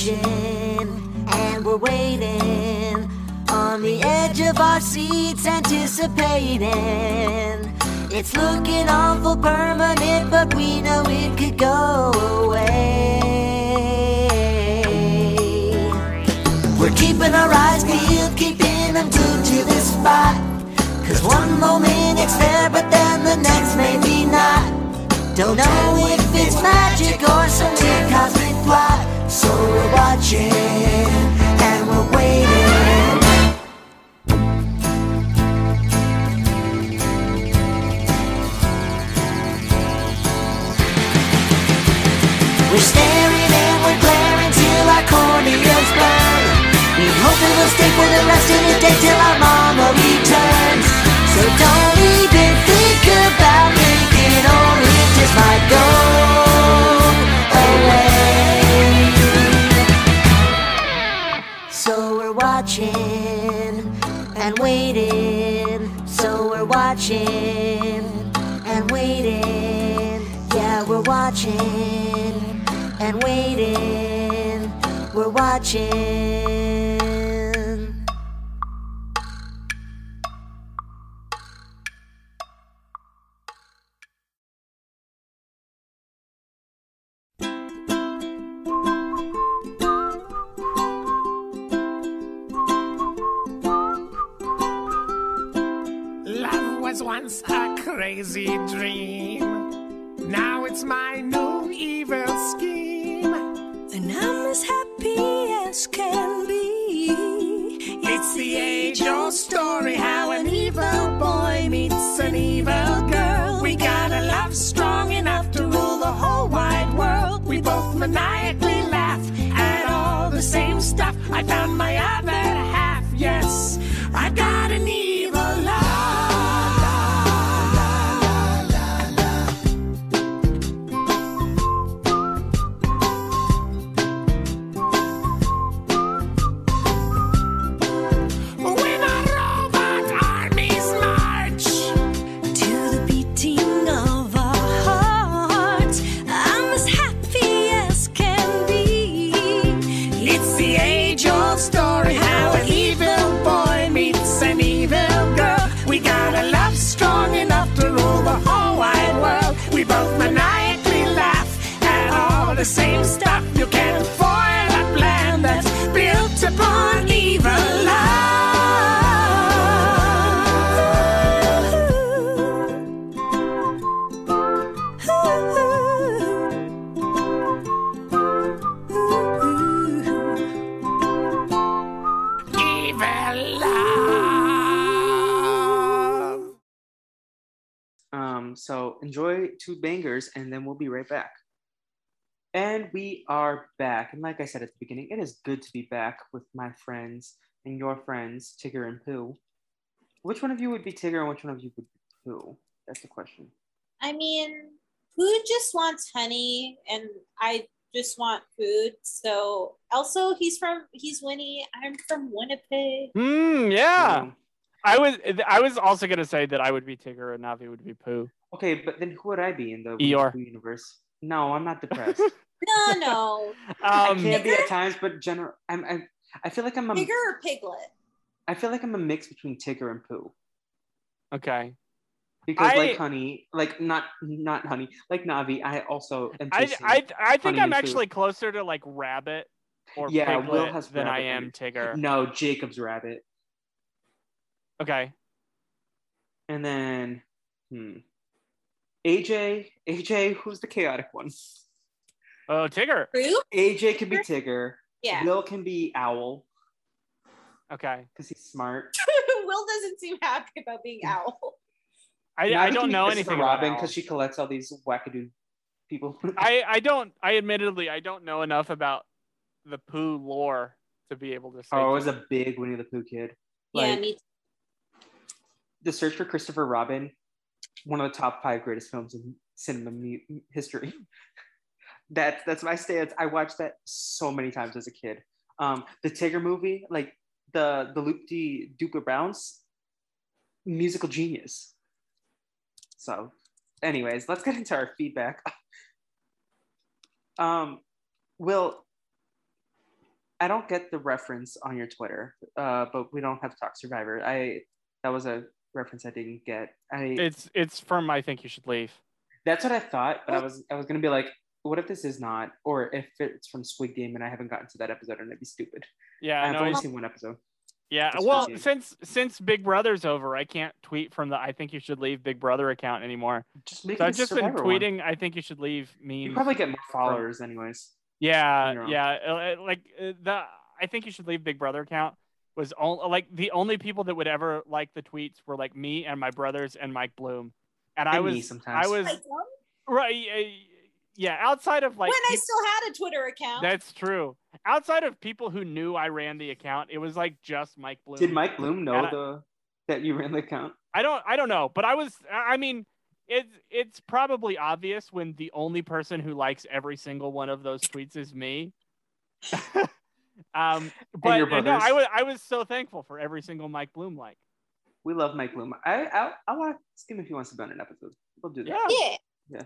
And we're waiting on the edge of our seats, anticipating. It's looking awful permanent, but we know it could go away. We're keeping our eyes peeled, keeping them glued to the spot, 'cause one moment it's there, but then the next maybe not. Don't know if it's magic or some weird cosmic plot. So we're watching and we're waiting. We're staring and we're glaring till our corneas burn. We hope it will stay for the rest of the day till our mama returns. So don't even think about making or it just might go away. So we're watching and waiting. So we're watching and waiting. Yeah, we're watching and waiting. We're watching. Once a crazy dream, now it's my new evil scheme, and I'm as happy as can be. It's the age-old story, how an evil boy meets an evil girl. We got a love strong enough to rule the whole wide world. We both maniacally laugh at all the same stuff. I found my other half, yes, I've got an evil love. The same stuff, you can't foil a plan that's built upon evil love. So enjoy two bangers and then we'll be right back. And we are back. And like I said at the beginning, it is good to be back with my friends and your friends, Tigger and Pooh. Which one of you would be Tigger and which one of you would be Pooh? That's the question. I mean, Pooh just wants honey and I just want food. So also he's Winnie. I'm from Winnipeg. Yeah. I was also gonna say that I would be Tigger and Navi would be Pooh. Okay, but then who would I be in the Eeyore universe? No, I'm not depressed. No. I can't be at times, but I feel like I'm a Tigger or Piglet. I feel like I'm a mix between Tigger and Pooh. Okay. Because like Navi, I also am I think I'm actually closer to like Rabbit or Piglet Will has than I am Tigger. No, Jacob's Rabbit. Okay. And then AJ, who's the chaotic one? Oh, Tigger. Who? AJ can be Tigger. Yeah. Will can be Owl. Okay. Because he's smart. Will doesn't seem happy about being Owl. I don't know anything about Robin because she collects all these wackadoo people. I admittedly don't know enough about the Pooh lore to be able to say. Oh, I was a big Winnie the Pooh kid. Yeah, me too. The Search for Christopher Robin, one of the top 5 greatest films in cinema history. That's my stance. I watched that so many times as a kid. The Tigger movie, like the Loop-de-Duper Bounce, musical genius. So anyways, let's get into our feedback. Will, I don't get the reference on your Twitter, but we don't have to talk Survivor. That was a reference I didn't get. It's from I Think You Should Leave. That's what I thought, but I was gonna be like, what if this is not, or if it's from Squid Game and I haven't gotten to that episode and it'd be stupid. Yeah, I've only seen one episode. Yeah, well, since Big Brother's over, I can't tweet from the I Think You Should Leave Big Brother account anymore. So I've just been tweeting I Think You Should Leave memes. You probably get more followers anyways. Yeah. Like the I Think You Should Leave Big Brother account was all like the only people that would ever like the tweets were like me and my brothers and Mike Bloom. Yeah, outside of like when I still had a Twitter account. That's true. Outside of people who knew I ran the account, it was like just Mike Bloom. Did Mike Bloom know that you ran the account? I don't know, but it's probably obvious when the only person who likes every single one of those tweets is me. But no, I was so thankful for every single Mike Bloom like. We love Mike Bloom. I'll ask him if he wants to be on an episode. We'll do that. Yeah.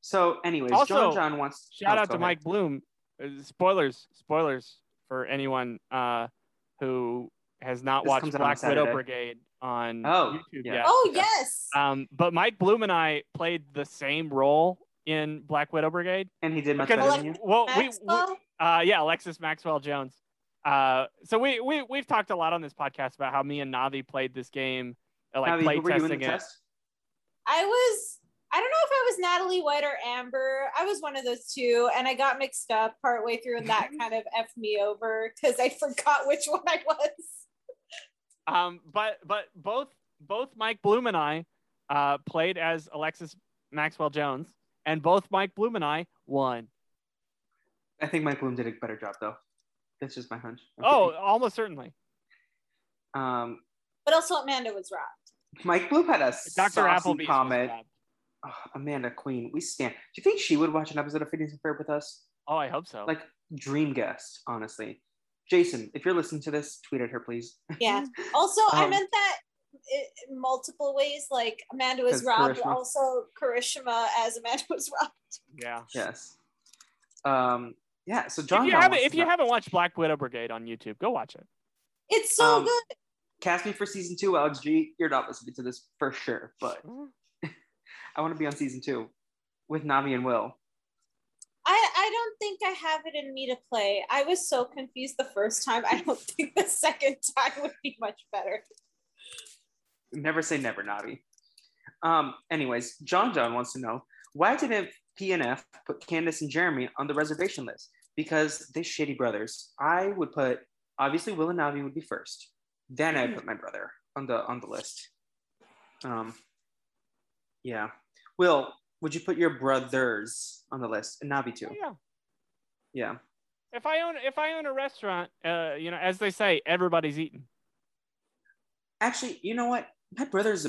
So, anyways, also, John wants to shout out to Mike Bloom. Spoilers for anyone who has not watched Black Widow Brigade on YouTube yet. Oh yes. But Mike Bloom and I played the same role in Black Widow Brigade, and he did much better than you. Well, Alexis Maxwell Jones. So we've talked a lot on this podcast about how me and Navi played this game, playtesting it. I don't know if I was Natalie White or Amber. I was one of those two, and I got mixed up partway through, and that kind of effed me over because I forgot which one I was. But both Mike Bloom and I played as Alexis Maxwell Jones, and both Mike Bloom and I won. I think Mike Bloom did a better job, though. That's just my hunch. Almost certainly. But also Amanda was robbed. Mike Bloom had a Dr. Applebee's comment. Oh, Amanda Queen, we stand. Do you think she would watch an episode of Phineas and Ferb with us? Oh, I hope so. Like, dream guest, honestly. Jason, if you're listening to this, tweet at her, please. Yeah. Also, I meant that in multiple ways. Like, Amanda was robbed. Karishma. Also, Karishma as Amanda was robbed. Yeah. Yes. Yeah. So, John, if you haven't watched Black Widow Brigade on YouTube, go watch it. It's so good. Cast me for season 2, Alex G. You're not listening to this for sure, but. I want to be on season 2 with Navi and Will. I don't think I have it in me to play. I was so confused the first time. I don't think the second time would be much better. Never say never, Navi. Anyways, John wants to know, why didn't PNF put Candace and Jeremy on the reservation list? Because they're shitty brothers. I would put, obviously Will and Navi would be first. Then I'd put my brother on the list. Yeah. Will, would you put your brothers on the list? And Navi too. Oh, yeah. Yeah. If I own a restaurant, as they say, everybody's eating. Actually, you know what? My brother's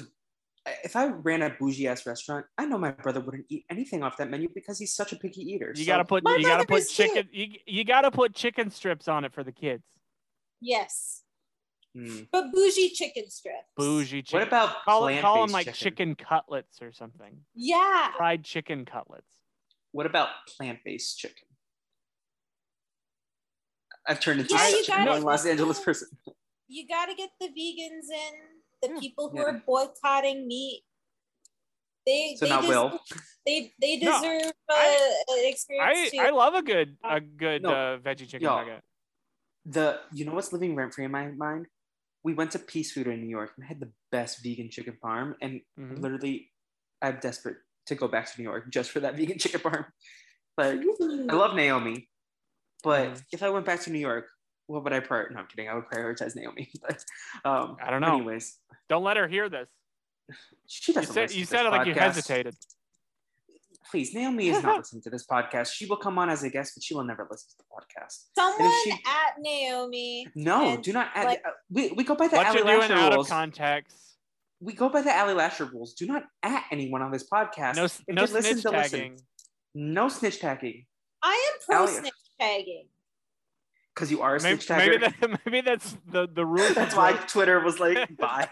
if I ran a bougie ass restaurant, I know my brother wouldn't eat anything off that menu because he's such a picky eater. You gotta put chicken strips on it for the kids. Yes. Mm. But bougie chicken strips. Bougie chicken. What about call them like chicken cutlets or something? Yeah. Fried chicken cutlets. What about plant-based chicken? I've turned into one Los Angeles person. You got to get the vegans in, the people who are boycotting meat. They deserve an experience too. I love a good veggie chicken nugget. You know what's living rent free in my mind? We went to Peace Food in New York and had the best vegan chicken farm, and literally, I'm desperate to go back to New York just for that vegan chicken farm. Like, I love Naomi. But if I went back to New York, what would I prioritize? No, I'm kidding. I would prioritize Naomi. But I don't know. Anyways, don't let her hear this. She doesn't. You said it like you hesitated. Please, Naomi is not listening to this podcast. She will come on as a guest, but she will never listen to the podcast. Someone at Naomi. No, do not. We go by the Allie Lasher rules. Out of context. We go by the Allie Lasher rules. Do not at anyone on this podcast. No snitch tagging. No snitch tagging. I am pro snitch tagging. Because you are a snitch tagger. Maybe that's the rule. That's why Twitter was like, bye.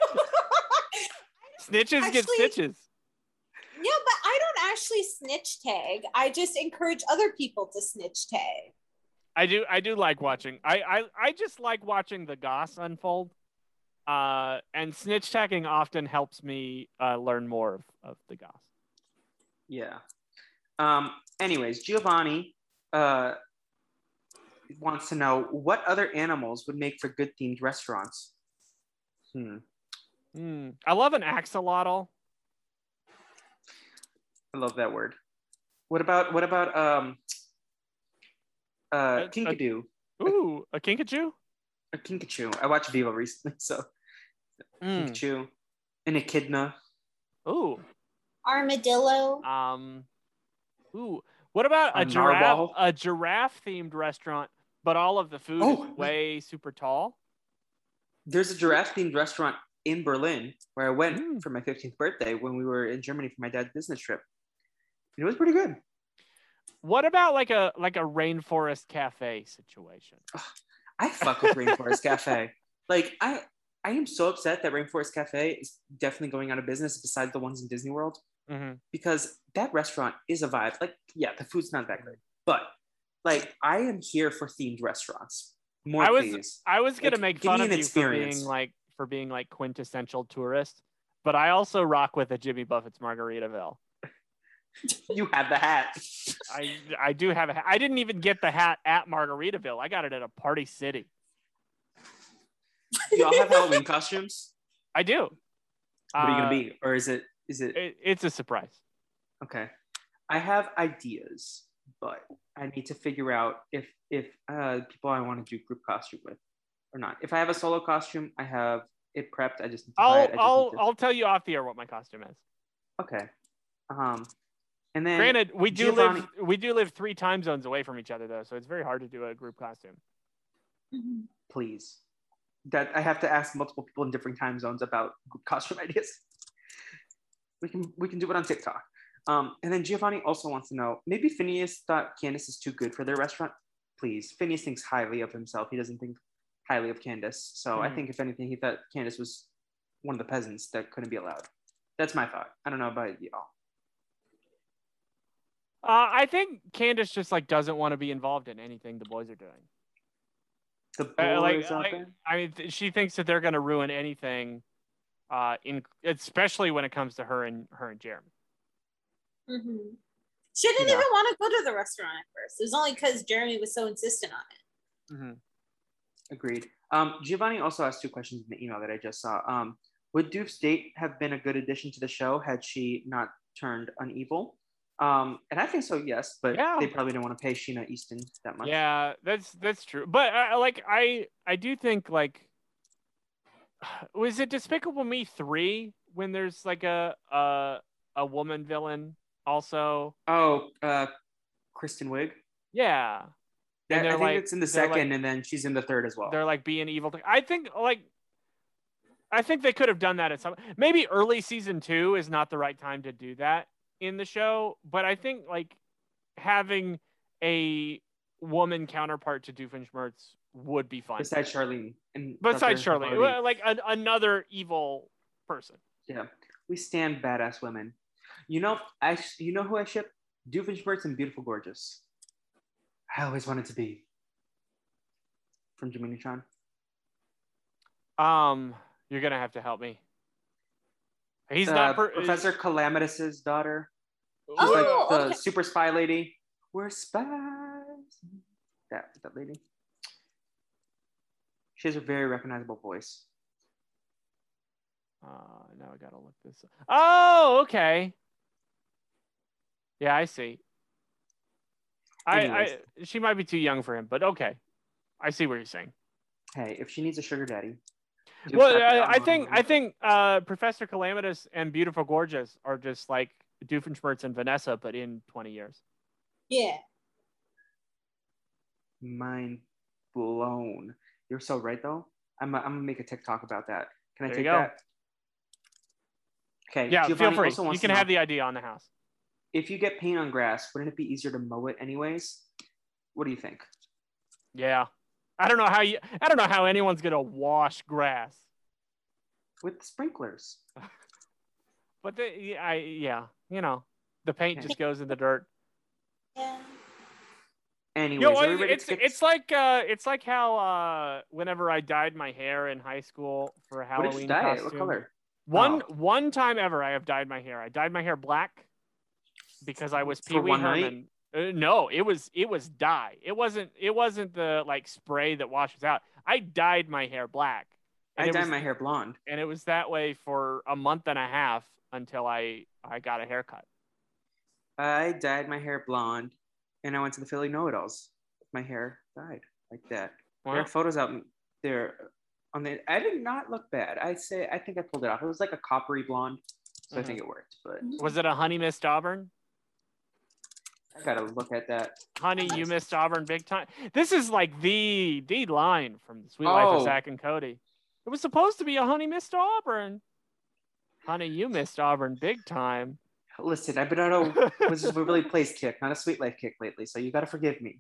Snitches get stitches. Yeah, but I don't actually snitch tag. I just encourage other people to snitch tag. I do like watching. I just like watching the goss unfold. And snitch tagging often helps me learn more of the goss. Yeah. Anyways, Giovanni wants to know what other animals would make for good themed restaurants. I love an axolotl. I love that word. What about kinkajou? A kinkajou? A kinkajou. I watched Viva recently, so kinkajou, an echidna. Ooh. Armadillo. What about a giraffe? A giraffe-themed restaurant, but all of the food is way super tall. There's a giraffe-themed restaurant in Berlin where I went for my 15th birthday when we were in Germany for my dad's business trip. It was pretty good. What about like a rainforest cafe situation? Oh, I fuck with Rainforest Cafe. Like I am so upset that Rainforest Cafe is definitely going out of business besides the ones in Disney World. Mm-hmm. Because that restaurant is a vibe. Like, yeah, the food's not that good, but like, I am here for themed restaurants. More. I was gonna make fun of you for being like quintessential tourist, but I also rock with a Jimmy Buffett's Margaritaville. You have the hat. I do have a hat. I didn't even get the hat at Margaritaville. I got it at a Party City. Do y'all have Halloween costumes? I do. What are you gonna be, or is it? It's a surprise. Okay. I have ideas, but I need to figure out if people I want to do group costume with or not. If I have a solo costume, I have it prepped. I just need to buy it. I'll tell you off the air what my costume is. Okay. And then granted, we do live 3 time zones away from each other though, so it's very hard to do a group costume. Please. That I have to ask multiple people in different time zones about group costume ideas. We can do it on TikTok. And then Giovanni also wants to know, maybe Phineas thought Candace is too good for their restaurant. Please, Phineas thinks highly of himself. He doesn't think highly of Candace. So I think if anything, he thought Candace was one of the peasants that couldn't be allowed. That's my thought. I don't know about y'all. I think Candace just like doesn't want to be involved in anything the boys are doing. The boys she thinks that they're going to ruin anything. Especially when it comes to her and Jeremy. Mm-hmm. She didn't even want to go to the restaurant at first. It was only because Jeremy was so insistent on it. Mm-hmm. Agreed. Giovanni also asked 2 questions in the email that I just saw. Would Dupe's date have been a good addition to the show had she not turned unevil? And I think so, yes, but they probably didn't want to pay Sheena Easton that much. Yeah, that's true. But I do think like. Was it Despicable Me 3 when there's like a a woman villain also. Oh, Kristen Wiig. Yeah. That, I think like, it's in the second, like, and then she's in the third as well. They're like being evil. I think they could have done that at some. Maybe early season 2 is not the right time to do that in the show, but I think like having a woman counterpart to Doofenshmirtz would be fun. Besides Charlene, like another evil person. Yeah, we stand badass women. You know who I ship? Doofenshmirtz and Beautiful Gorgeous. I always wanted to be from Jiminy Chan. You're gonna have to help me. He's not Professor Calamitous's daughter. She's the super spy lady. We're spies. That lady. She has a very recognizable voice. Now I gotta look this up. Oh, okay. Yeah, I see. She might be too young for him, but okay. I see what you're saying. Hey, if she needs a sugar daddy. Well, I think Professor Calamitous and Beautiful Gorgeous are just like Doofenshmirtz and Vanessa, but in 20 years. Yeah. Mind blown. You're so right, though. I'm gonna make a TikTok about that. Can I take that? Okay. Yeah, Giovanni, feel free. You can have the idea on the house. If you get paint on grass, wouldn't it be easier to mow it anyways? What do you think? Yeah. I don't know how anyone's gonna wash grass with sprinklers. But the paint just goes in the dirt. Yeah. Anyways, it's like how whenever I dyed my hair in high school for a Halloween costume. What color? One time ever I have dyed my hair. I dyed my hair black because I was Pee Wee Herman. No, it was dye. It wasn't the like spray that washes out. I dyed my hair black. I dyed my hair blonde. And it was that way for a month and a half until I got a haircut. I dyed my hair blonde and I went to the Philly Know-It-Alls. My hair dyed like that. Wow. There are photos out there on the I did not look bad. I think I pulled it off. It was like a coppery blonde. So I think it worked. But was it a honey mist auburn? I gotta look at that. Honey, you missed Auburn big time. This is like the line from Suite Life of Zach and Cody. It was supposed to be a honey missed Auburn. Honey, you missed Auburn big time. Listen, I've been on a Wizards of Waverly Place kick, not a Suite Life kick lately, so you gotta forgive me.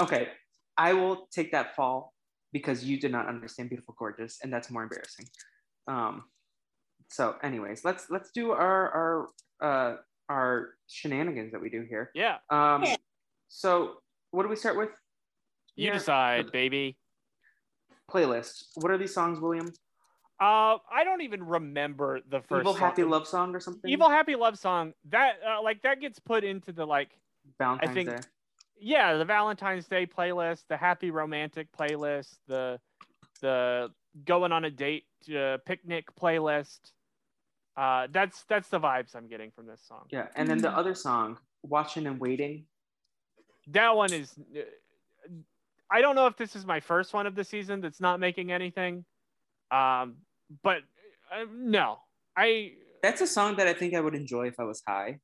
Okay, I will take that fall because you did not understand Beautiful Gorgeous, and that's more embarrassing. So, anyways, let's do our shenanigans that we do here. Yeah. So what do we start with? You decide, baby. Playlist. What are these songs, William? I don't even remember the first Evil song. Happy Love Song or something? Evil Happy Love Song. That that gets put into the like Valentine's Day. Yeah, the Valentine's Day playlist, the Happy Romantic playlist, the Going on a Date Picnic playlist. That's the vibes I'm getting from this song. Yeah, and then the other song, Watching and Waiting. That one is, I don't know if this is my first one of the season that's not making anything, but no, that's a song that I think I would enjoy if I was high.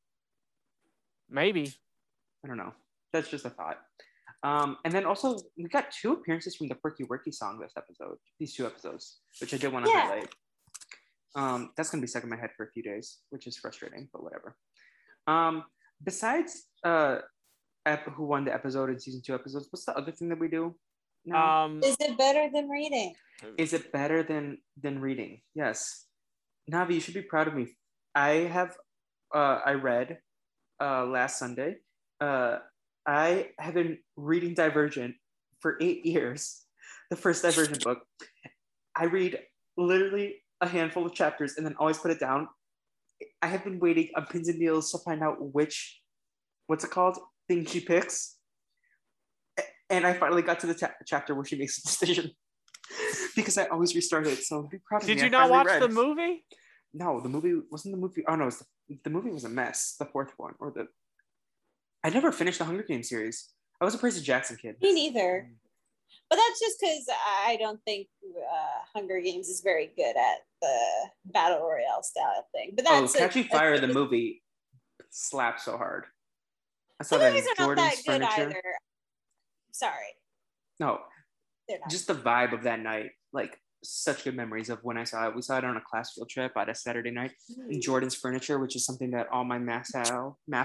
Maybe. I don't know. That's just a thought. And then also we got 2 appearances from the Perky Worky song this episode. These 2 episodes, which I did want to highlight. That's gonna be stuck in my head for a few days, which is frustrating, but whatever. Besides who won the episode in season 2 episodes, what's the other thing that we do? Is it better than reading? Is it better than reading? Yes. Navi, you should be proud of me. I read last Sunday. I have been reading Divergent for 8 years, the first Divergent book. I read literally a handful of chapters and then always put it down. I have been waiting on pins and needles to find out which, thing she picks. And I finally got to the chapter where she makes a decision because I always restart it. So be proud of me. Did you not watch the movie? No, the movie wasn't the movie. Oh no, the movie was a mess. The fourth one I never finished the Hunger Games series. I was a Percy Jackson kid. Me neither. But that's just because I don't think Hunger Games is very good at the battle royale style thing. But that's Catching Fire, the movie, slaps so hard. I saw that in Jordan's Furniture. Movies are not that good either. Sorry. No, just the vibe of that night. Like, such good memories of when I saw it. We saw it on a class field trip on a Saturday night in Jordan's Furniture, which is something that all my mass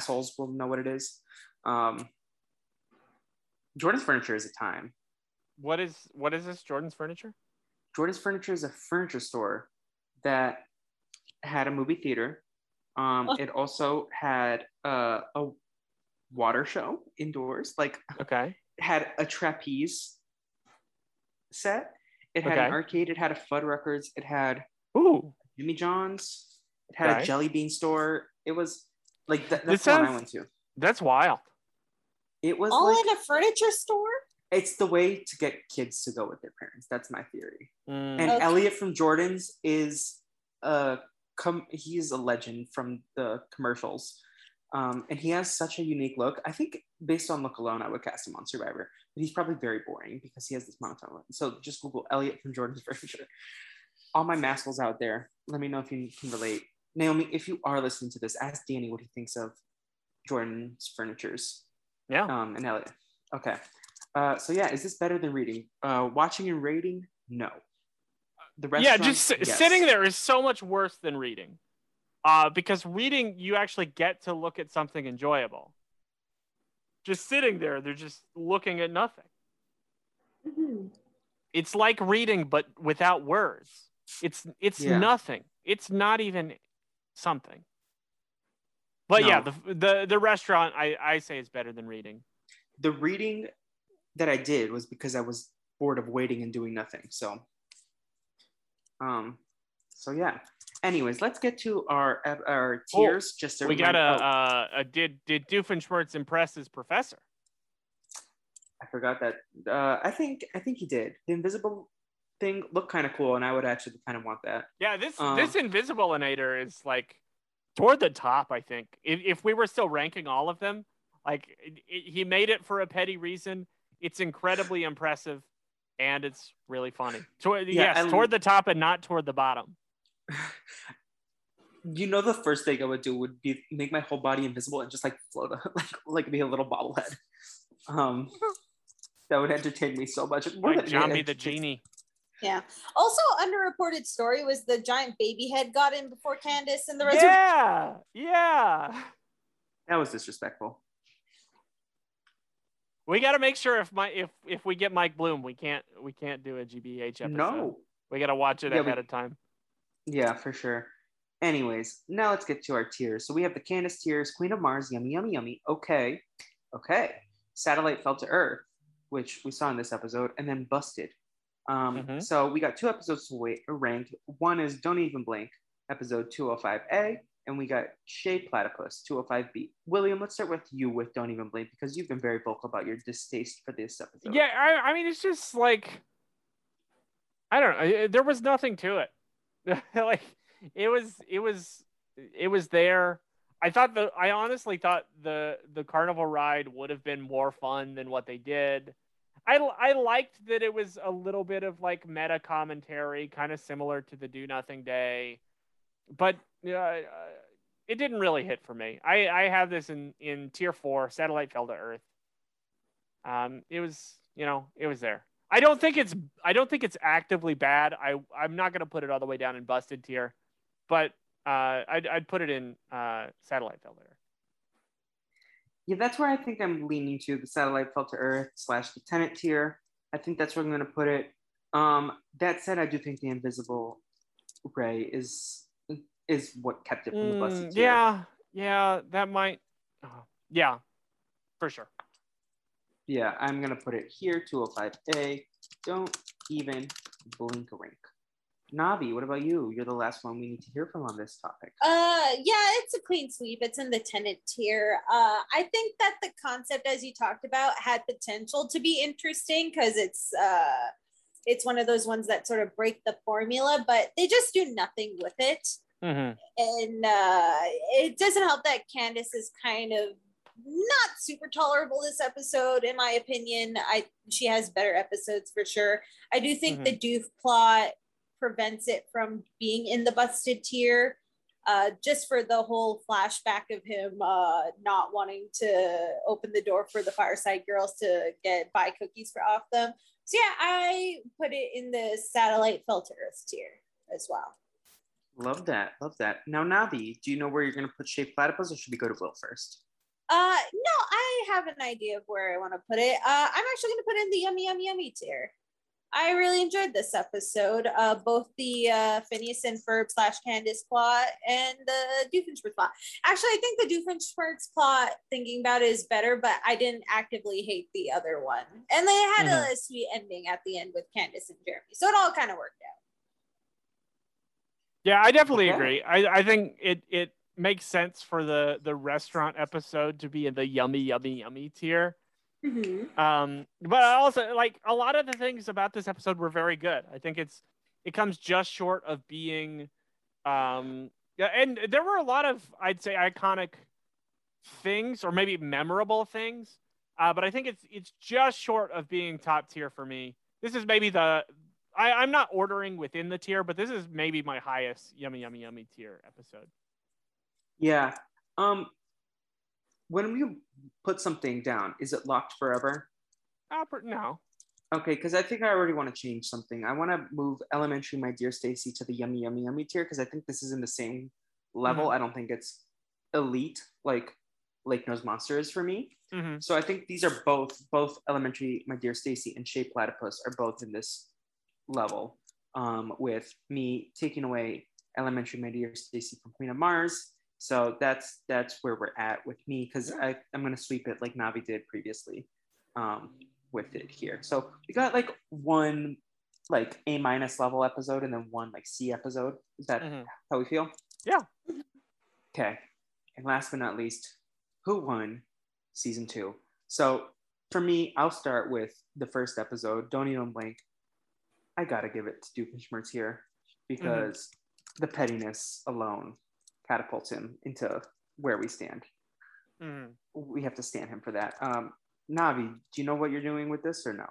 holes will know what it is. Jordan's Furniture is a time. What is this, Jordan's Furniture? Jordan's Furniture is a furniture store that had a movie theater. It also had a water show indoors. Had a trapeze set. It had an arcade. It had a Fuddruckers. It had Jimmy John's. It had a jelly bean store. It was like that's the one I went to. That's wild. It was all in a furniture store. It's the way to get kids to go with their parents. That's my theory. And Elliot from Jordan's is he's a legend from the commercials. And he has such a unique look. I think based on look alone, I would cast him on Survivor. But he's probably very boring because he has this monotone look. So just Google Elliot from Jordan's Furniture. All my maskals out there, let me know if you can relate. Naomi, if you are listening to this, ask Danny what he thinks of Jordan's Furnitures. Yeah. And Elliot. Okay. Is this better than reading? Watching and rating? No. The rest. Yeah, just sitting there is so much worse than reading. Because reading, you actually get to look at something enjoyable. Just sitting there, they're just looking at nothing. Mm-hmm. It's like reading, but without words. It's nothing. It's not even something. But no. The restaurant, I say, is better than reading. The reading that I did was because I was bored of waiting and doing nothing. So, yeah. Anyways, let's get to our tiers. We got did Doofenshmirtz impress his professor? I forgot that. I think he did. The invisible thing looked kind of cool, and I would actually kind of want that. Yeah, this Invisibilinator is like toward the top. I think if we were still ranking all of them, he made it for a petty reason. It's incredibly impressive, and it's really funny. Toward the top and not toward the bottom. The first thing I would do would be make my whole body invisible and just float up, like be a little bobblehead. That would entertain me so much. Zombie the Genie. Yeah. Also, underreported story was the giant baby head got in before Candace and the rest. Yeah. That was disrespectful. We got to make sure if we get Mike Bloom, we can't do a GBH episode. No, we got to watch it ahead of time. Yeah, for sure. Anyways, now let's get to our tiers. So we have the Candace tiers, Queen of Mars, yummy, yummy, yummy, okay. Satellite Fell to Earth, which we saw in this episode, and then Busted. So we got two episodes to rank. One is Don't Even Blink, episode 205A, and we got Shea Platypus, 205B. William, let's start with you with Don't Even Blink, because you've been very vocal about your distaste for this episode. Yeah, I mean, it's just I don't know. There was nothing to it. It was there. I honestly thought the carnival ride would have been more fun than what they did. I liked that it was a little bit of meta commentary, kind of similar to the Do Nothing Day, but it didn't really hit for me. I have this in tier 4, Satellite Fell to Earth. It was there. I don't think it's actively bad. I'm not going to put it all the way down in Busted tier, but I'd put it in Satellite Fell to Earth. Yeah, that's where I think I'm leaning to, the Satellite Fell to Earth / the Tenant tier. I think that's where I'm going to put it. That said, I do think the invisible ray is what kept it from the Busted tier. Yeah, that might. Yeah, for sure. Yeah, I'm going to put it here, 205A. Don't even blink a rink. Navi, what about you? You're the last one we need to hear from on this topic. It's a clean sweep. It's in the Tenant tier. I think that the concept, as you talked about, had potential to be interesting because it's one of those ones that sort of break the formula, but they just do nothing with it. Mm-hmm. And it doesn't help that Candace is kind of not super tolerable this episode, in my opinion. She has better episodes for sure. I do think the doof plot prevents it from being in the busted tier, just for the whole flashback of him not wanting to open the door for the Fireside Girls to buy cookies for off them. So yeah, I put it in the satellite fell to earth tier as well. Love that, love that. Now, Navi, do you know where you're going to put Shea Platypus, or should we go to Will first? No, I have an idea of where I want to put it. I'm actually going to put it in the yummy, yummy, yummy tier. I really enjoyed this episode, both the Phineas and Ferb / Candace plot and the Doofenshmirtz plot. Actually, I think the Doofenshmirtz plot, thinking about it, is better, but I didn't actively hate the other one. And they had a sweet ending at the end with Candace and Jeremy. So it all kind of worked out. Yeah, I definitely agree. I think it makes sense for the restaurant episode to be in the yummy, yummy, yummy tier. Mm-hmm. But also, like, a lot of the things about this episode were very good. I think it comes just short of being and there were a lot of, I'd say, iconic things, or maybe memorable things, but I think it's just short of being top tier for me. This is maybe I'm not ordering within the tier, but this is maybe my highest yummy, yummy, yummy tier episode. Yeah. When we put something down, is it locked forever? No. Okay, because I think I already want to change something. I want to move Elementary, My Dear Stacey, to the yummy, yummy, yummy tier, because I think this is in the same level. Mm-hmm. I don't think it's elite like Lake Nose Monster is for me. Mm-hmm. So I think these are both Elementary, My Dear Stacey, and Shea Platypus are both in this level, with me taking away Elementary, My Dear Stacey from Queen of Mars. So that's where we're at with me, because I'm going to sweep it like Navi did previously with it here. So we got like one like A- level episode and then one like C episode. Is that how we feel? Yeah. Okay. And last but not least, who won season 2? So for me, I'll start with the first episode. Don't even blink. I got to give it to Doofenshmirtz here, because the pettiness alone catapults him into where we stand. We have to stand him for that. Navi, do you know what you're doing with this or no?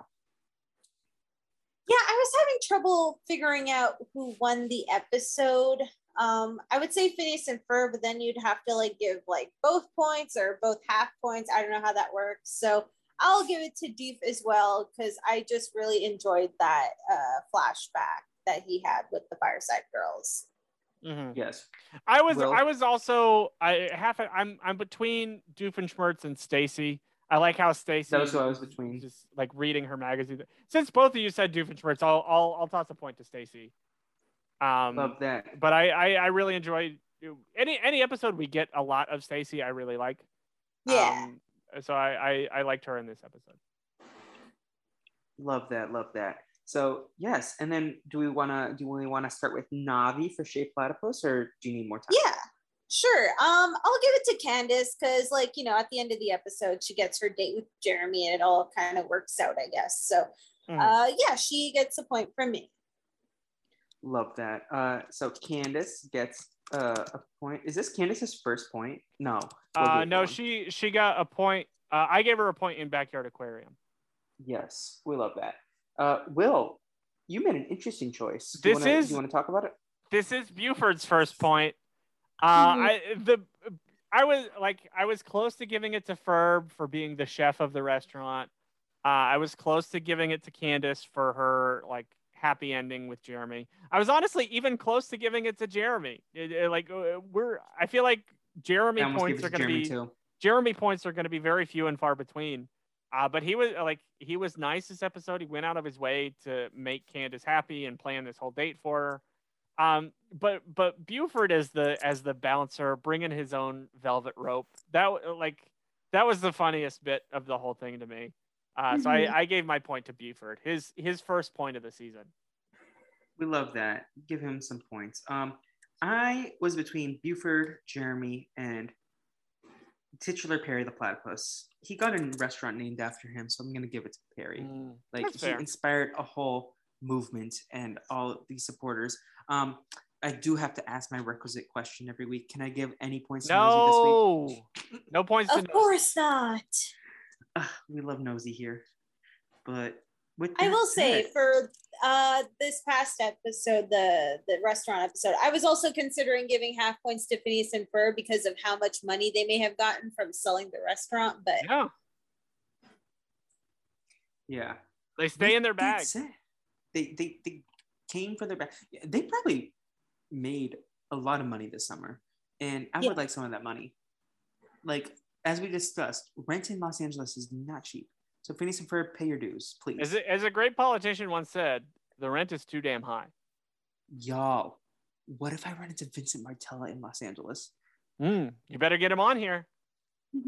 Yeah, I was having trouble figuring out who won the episode. I would say Phineas and Ferb, but then you'd have to like give like both points or both half points. I don't know how that works. So I'll give it to Deef as well, because I just really enjoyed that flashback that he had with the Fireside Girls. Yes, I'm between Doofenshmirtz and Stacey. I like how Stacey. That was who I was between. Just like reading her magazine. Since both of you said Doofenshmirtz, I'll toss a point to Stacey. Love that. But I really enjoyed any episode we get a lot of Stacey. I really like. Yeah. So I liked her in this episode. Love that. Love that. So yes, and then do we want to start with Navi for Shea Platypus, or do you need more time? Yeah, sure. I'll give it to Candace, because like, you know, at the end of the episode, she gets her date with Jeremy, and it all kind of works out, I guess. So yeah, she gets a point from me. Love that. So Candace gets a point. Is this Candace's first point? No. No, she got a point. I gave her a point in Backyard Aquarium. Yes, we love that. Will, you made an interesting choice. Do you want to talk about it? This is Buford's first point. I was close to giving it to Ferb for being the chef of the restaurant. I was close to giving it to Candace for her like happy ending with Jeremy. I was honestly even close to giving it to Jeremy. I feel like Jeremy points are going to be very few and far between. But he was nice this episode. He went out of his way to make Candace happy and plan this whole date for her. But Buford as the bouncer, bringing his own velvet rope, that was the funniest bit of the whole thing to me. So I gave my point to Buford, his first point of the season. We love that. Give him some points. I was between Buford, Jeremy, and titular Perry the Platypus. He got a restaurant named after him, so I'm gonna give it to Perry. Like, he inspired a whole movement and all these supporters. I do have to ask my requisite question every week. Can I give any points to Nosy this week? No points to Nosy. Of course not. We love Nosy here. But with I will say for this past episode, the restaurant episode, I was also considering giving half points to Phineas and Ferb because of how much money they may have gotten from selling the restaurant. But yeah. They stay in their bag. They came for their bag. They probably made a lot of money this summer, and I would like some of that money. Like, as we discussed, rent in Los Angeles is not cheap, so Phineas and Ferb, pay your dues, please. As a great politician once said, the rent is too damn high. Y'all, what if I run into Vincent Martella in Los Angeles? You better get him on here.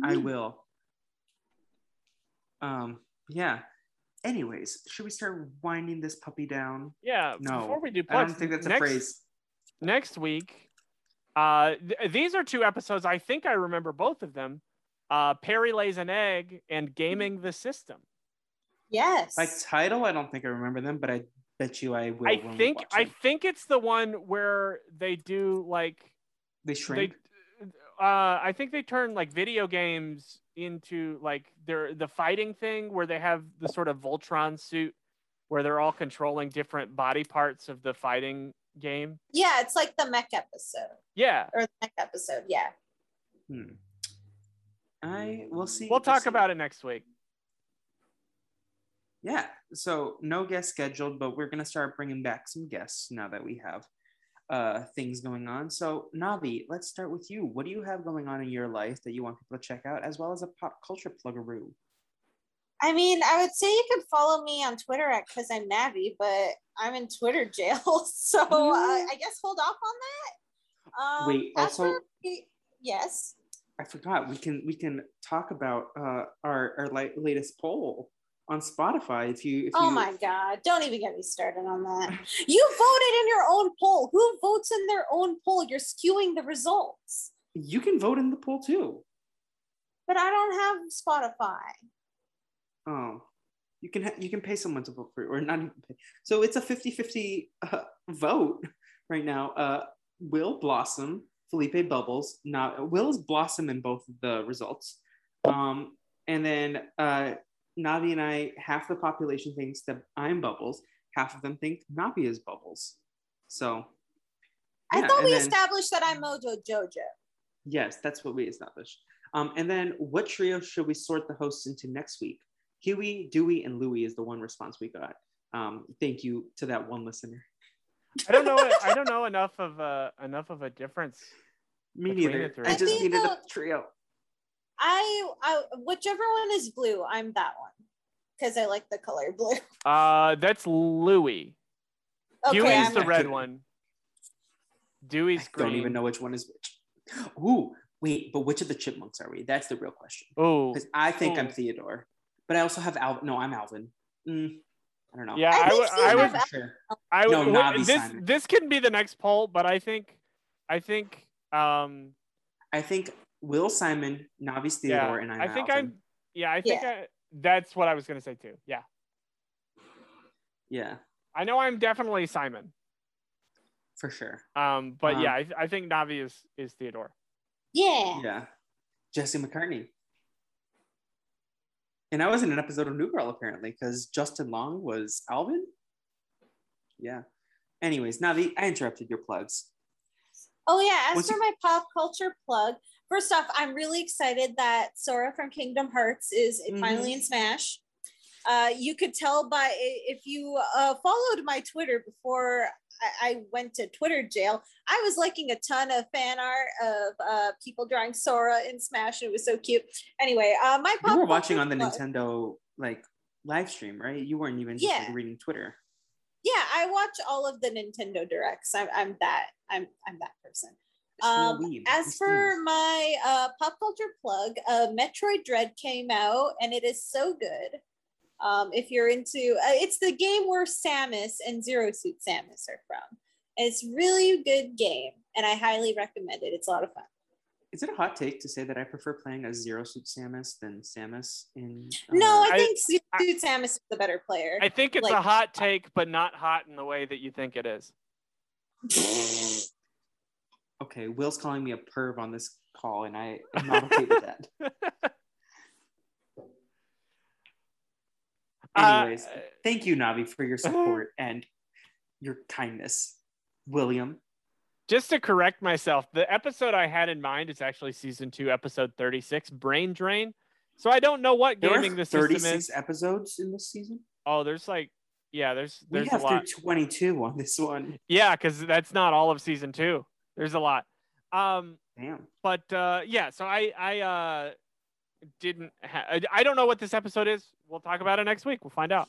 I will. Yeah. Anyways, should we start winding this puppy down? Yeah. No, before we do plugs, I don't think that's a phrase. Next week, these are two episodes. I think I remember both of them. Perry Lays an Egg and Gaming the System. Yes. By title, I don't think I remember them, but I bet you I will. I think it's the one where they do like they shrink. I think they turn like video games into like the fighting thing where they have the sort of Voltron suit where they're all controlling different body parts of the fighting game. Yeah, it's like the mech episode. Yeah. Or the mech episode, yeah. I will see. We'll talk about it next week. Yeah, so no guests scheduled, but we're going to start bringing back some guests now that we have things going on. So Navi, let's start with you. What do you have going on in your life that you want people to check out, as well as a pop culture pluggeroo? I mean, I would say you could follow me on Twitter at because I'm Navi, but I'm in Twitter jail, so I guess hold off on that. Wait, also, yes. I forgot. We can talk about our latest poll on Spotify if you. Oh my God! Don't even get me started on that. You voted in your own poll. Who votes in their own poll? You're skewing the results. You can vote in the poll too. But I don't have Spotify. Oh, you can pay someone to vote for you, or not even pay. So it's a 50-50 vote right now. Will Blossom, Felipe Bubbles. Now Will's Blossom in both of the results, and then Navi and I. Half the population thinks that I'm Bubbles. Half of them think Navi is Bubbles. So yeah, I thought we established that I'm Mojo Jojo. Yes, that's what we established. And then, what trio should we sort the hosts into next week? Huey, Dewey, and Louie is the one response we got. Thank you to that one listener. I don't know enough of a difference. Me neither. I just needed a trio. I whichever one is blue, I'm that one because I like the color blue. That's Louie. Okay, Huey's the red one. Dewey's green. I don't even know which one is which. Ooh, wait, but which of the chipmunks are we? That's the real question. Oh, because I think I'm Theodore. But I also have Alvin. No, I'm Alvin. I don't know. Yeah, I would. No, this can be the next poll, but I think Will Simon, Navi's Theodore, and I'm. I think Alvin. That's what I was gonna say too. Yeah. Yeah. I know I'm definitely Simon. For sure. But yeah, I think Navi is Theodore. Yeah. Yeah. Jesse McCartney. And I was in an episode of New Girl, apparently, because Justin Long was Alvin? Yeah. Anyways, Navi, I interrupted your plugs. Oh, yeah. As for my pop culture plug, first off, I'm really excited that Sora from Kingdom Hearts is finally in Smash. You could tell by, if you followed my Twitter before I went to Twitter jail, I was liking a ton of fan art of people drawing Sora in Smash. It was so cute. Anyway, my pop. You were watching on the Nintendo like live stream, right? You weren't even just like, reading Twitter. Yeah, I watch all of the Nintendo Directs. I'm that person. As for my pop culture plug, Metroid Dread came out and it is so good. If you're into it's the game where Samus and Zero Suit Samus are from, and it's really a good game and I highly recommend it. It's a lot of fun. Is it a hot take to say that I prefer playing a Zero Suit Samus than Samus in No, I think Zero Suit Samus is the better player. I think it's a hot take, but not hot in the way that you think it is. Okay, Will's calling me a perv on this call, and I am not okay with that. Anyways, thank you, Navi, for your support and your kindness. William? Just to correct myself, the episode I had in mind is actually season 2, episode 36, Brain Drain. So I don't know what gaming this system is. 36 episodes in this season? Oh, there's like, yeah, there's a lot. We have through 22 on this one. Yeah, because that's not all of season 2. There's a lot. Damn. But yeah, so I didn't I don't know what this episode is. We'll talk about it next week. We'll find out.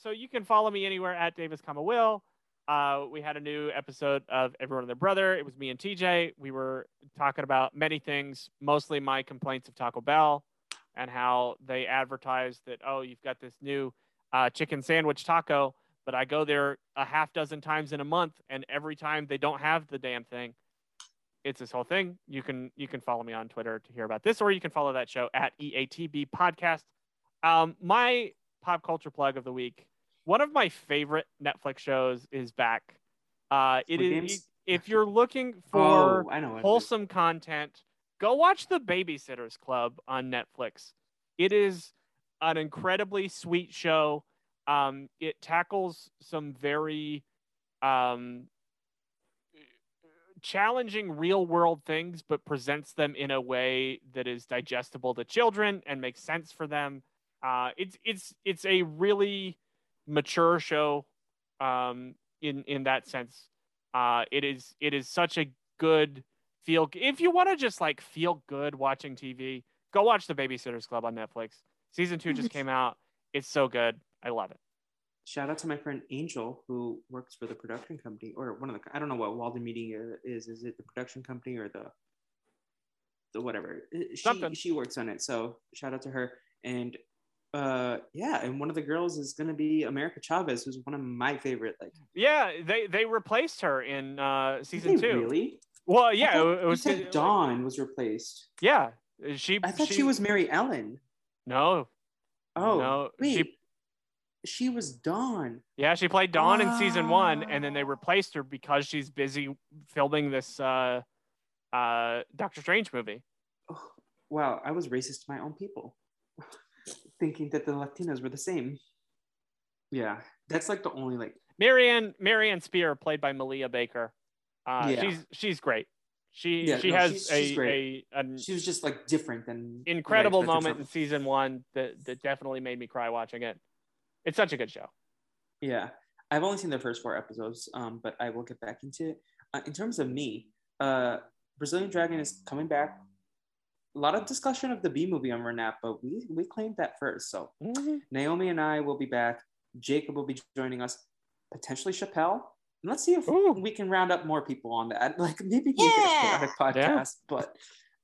So you can follow me anywhere at Davis, Will. We had a new episode of Everyone and Their Brother. It was me and TJ. We were talking about many things, mostly my complaints of Taco Bell and how they advertise that, oh, you've got this new chicken sandwich taco, but I go there a half dozen times in a month, and every time they don't have the damn thing. It's this whole thing. You can follow me on Twitter to hear about this, or you can follow that show at EATB Podcast. My pop culture plug of the week. One of my favorite Netflix shows is back. It is, if you're looking for wholesome content, go watch The Babysitter's Club on Netflix. It is an incredibly sweet show. It tackles some very challenging real world things, but presents them in a way that is digestible to children and makes sense for them. It's a really mature show in that sense. It is such a good feel. If you want to just like feel good watching TV, go watch The Babysitter's Club on Netflix. Season 2 just came out. It's so good. I love it. Shout out to my friend Angel, who works for the production company, or one of the, I don't know what Walden Media is. Is it the production company or the whatever? She works on it. So shout out to her. And yeah, and one of the girls is going to be America Chavez, who's one of my favorite. Like, yeah, they replaced her in season 2. Really? Well, yeah, it was Dawn was replaced. Yeah, I thought she was Mary Ellen. No. Oh no, wait. She was Dawn. Yeah, she played Dawn in season 1, and then they replaced her because she's busy filming this Doctor Strange movie. Oh, wow, I was racist to my own people, thinking that the Latinos were the same. Yeah, that's like the only like. Marianne Spear, played by Malia Baker. Yeah. She's great. She was just like different than incredible moment in season 1 that definitely made me cry watching it. It's such a good show. Yeah. I've only seen the first 4 episodes, but I will get back into it. In terms of me, Brazilian Dragon is coming back. A lot of discussion of the B-movie on Renap, but we claimed that first. So Naomi and I will be back. Jacob will be joining us. Potentially Chappelle. And let's see if we can round up more people on that. Like maybe we get a podcast. Yeah.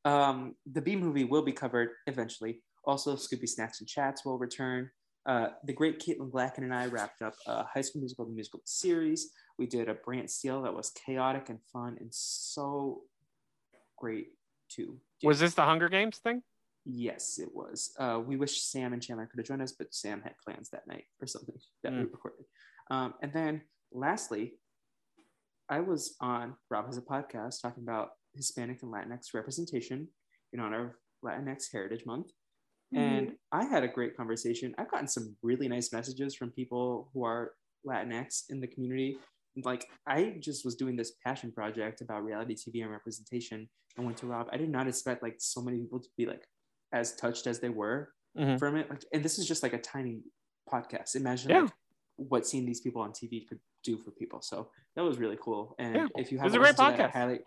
But the B-movie will be covered eventually. Also, Scooby Snacks and Chats will return. The great Caitlin Blacken and I wrapped up High School Musical, the musical series. We did a Brant Steele that was chaotic and fun and so great too. Yeah. Was this the Hunger Games thing? Yes, it was. We wish Sam and Chandler could have joined us, but Sam had plans that night or something that we recorded. And then lastly, I was on Rob Has a Podcast talking about Hispanic and Latinx representation in honor of Latinx Heritage Month. And I had a great conversation. I've gotten some really nice messages from people who are Latinx in the community. Like, I just was doing this passion project about reality TV and representation and went to Rob. I did not expect like so many people to be like as touched as they were from it. Like, and this is just like a tiny podcast. Imagine like, what seeing these people on TV could do for people. So that was really cool. And if you have a great podcast,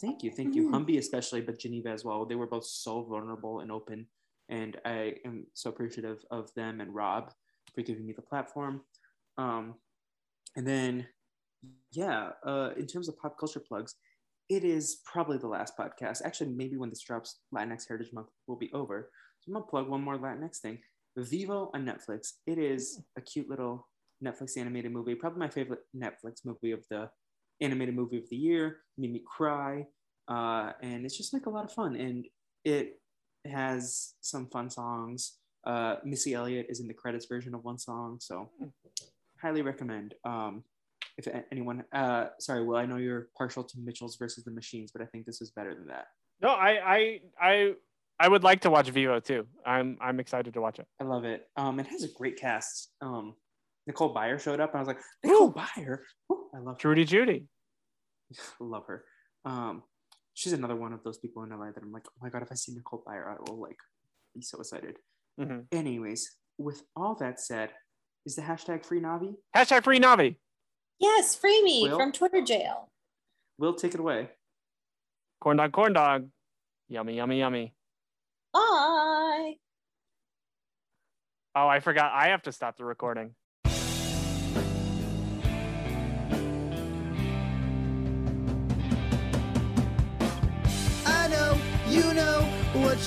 thank you. Humby especially, but Geneva as well. They were both so vulnerable and open. And I am so appreciative of them and Rob for giving me the platform. And then, in terms of pop culture plugs, it is probably the last podcast. Actually, maybe when this drops, Latinx Heritage Month will be over. So I'm going to plug one more Latinx thing. Vivo on Netflix. It is a cute little Netflix animated movie. Probably my favorite Netflix movie of the animated movie of the year. It made me cry. And it's just like a lot of fun. And it has some fun songs. Missy Elliott is in the credits version of one song, so highly recommend. if anyone, sorry, Will, I know you're partial to Mitchell's versus the Machines, but I think this is better than that. No, I would like to watch Vivo too. I'm excited to watch it. I love it. It has a great cast. Nicole Byer showed up, and I was like, Nicole Byer? Ooh, I love her. Trudy Judy. Love her. She's another one of those people in LA that I'm like, oh my God, if I see Nicole Byer, I will like be so excited. Mm-hmm. Anyways, with all that said, is the hashtag free Navi? Hashtag free Navi. Yes, free me from Twitter jail. Will, take it away. Corn dog, yummy, yummy, yummy. Bye. Oh, I forgot. I have to stop the recording. I know you know what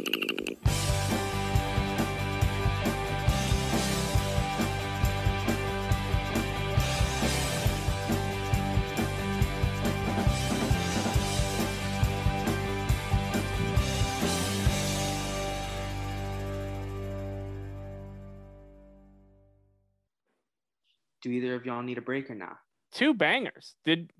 Do either of y'all need a break or not? Two bangers. Did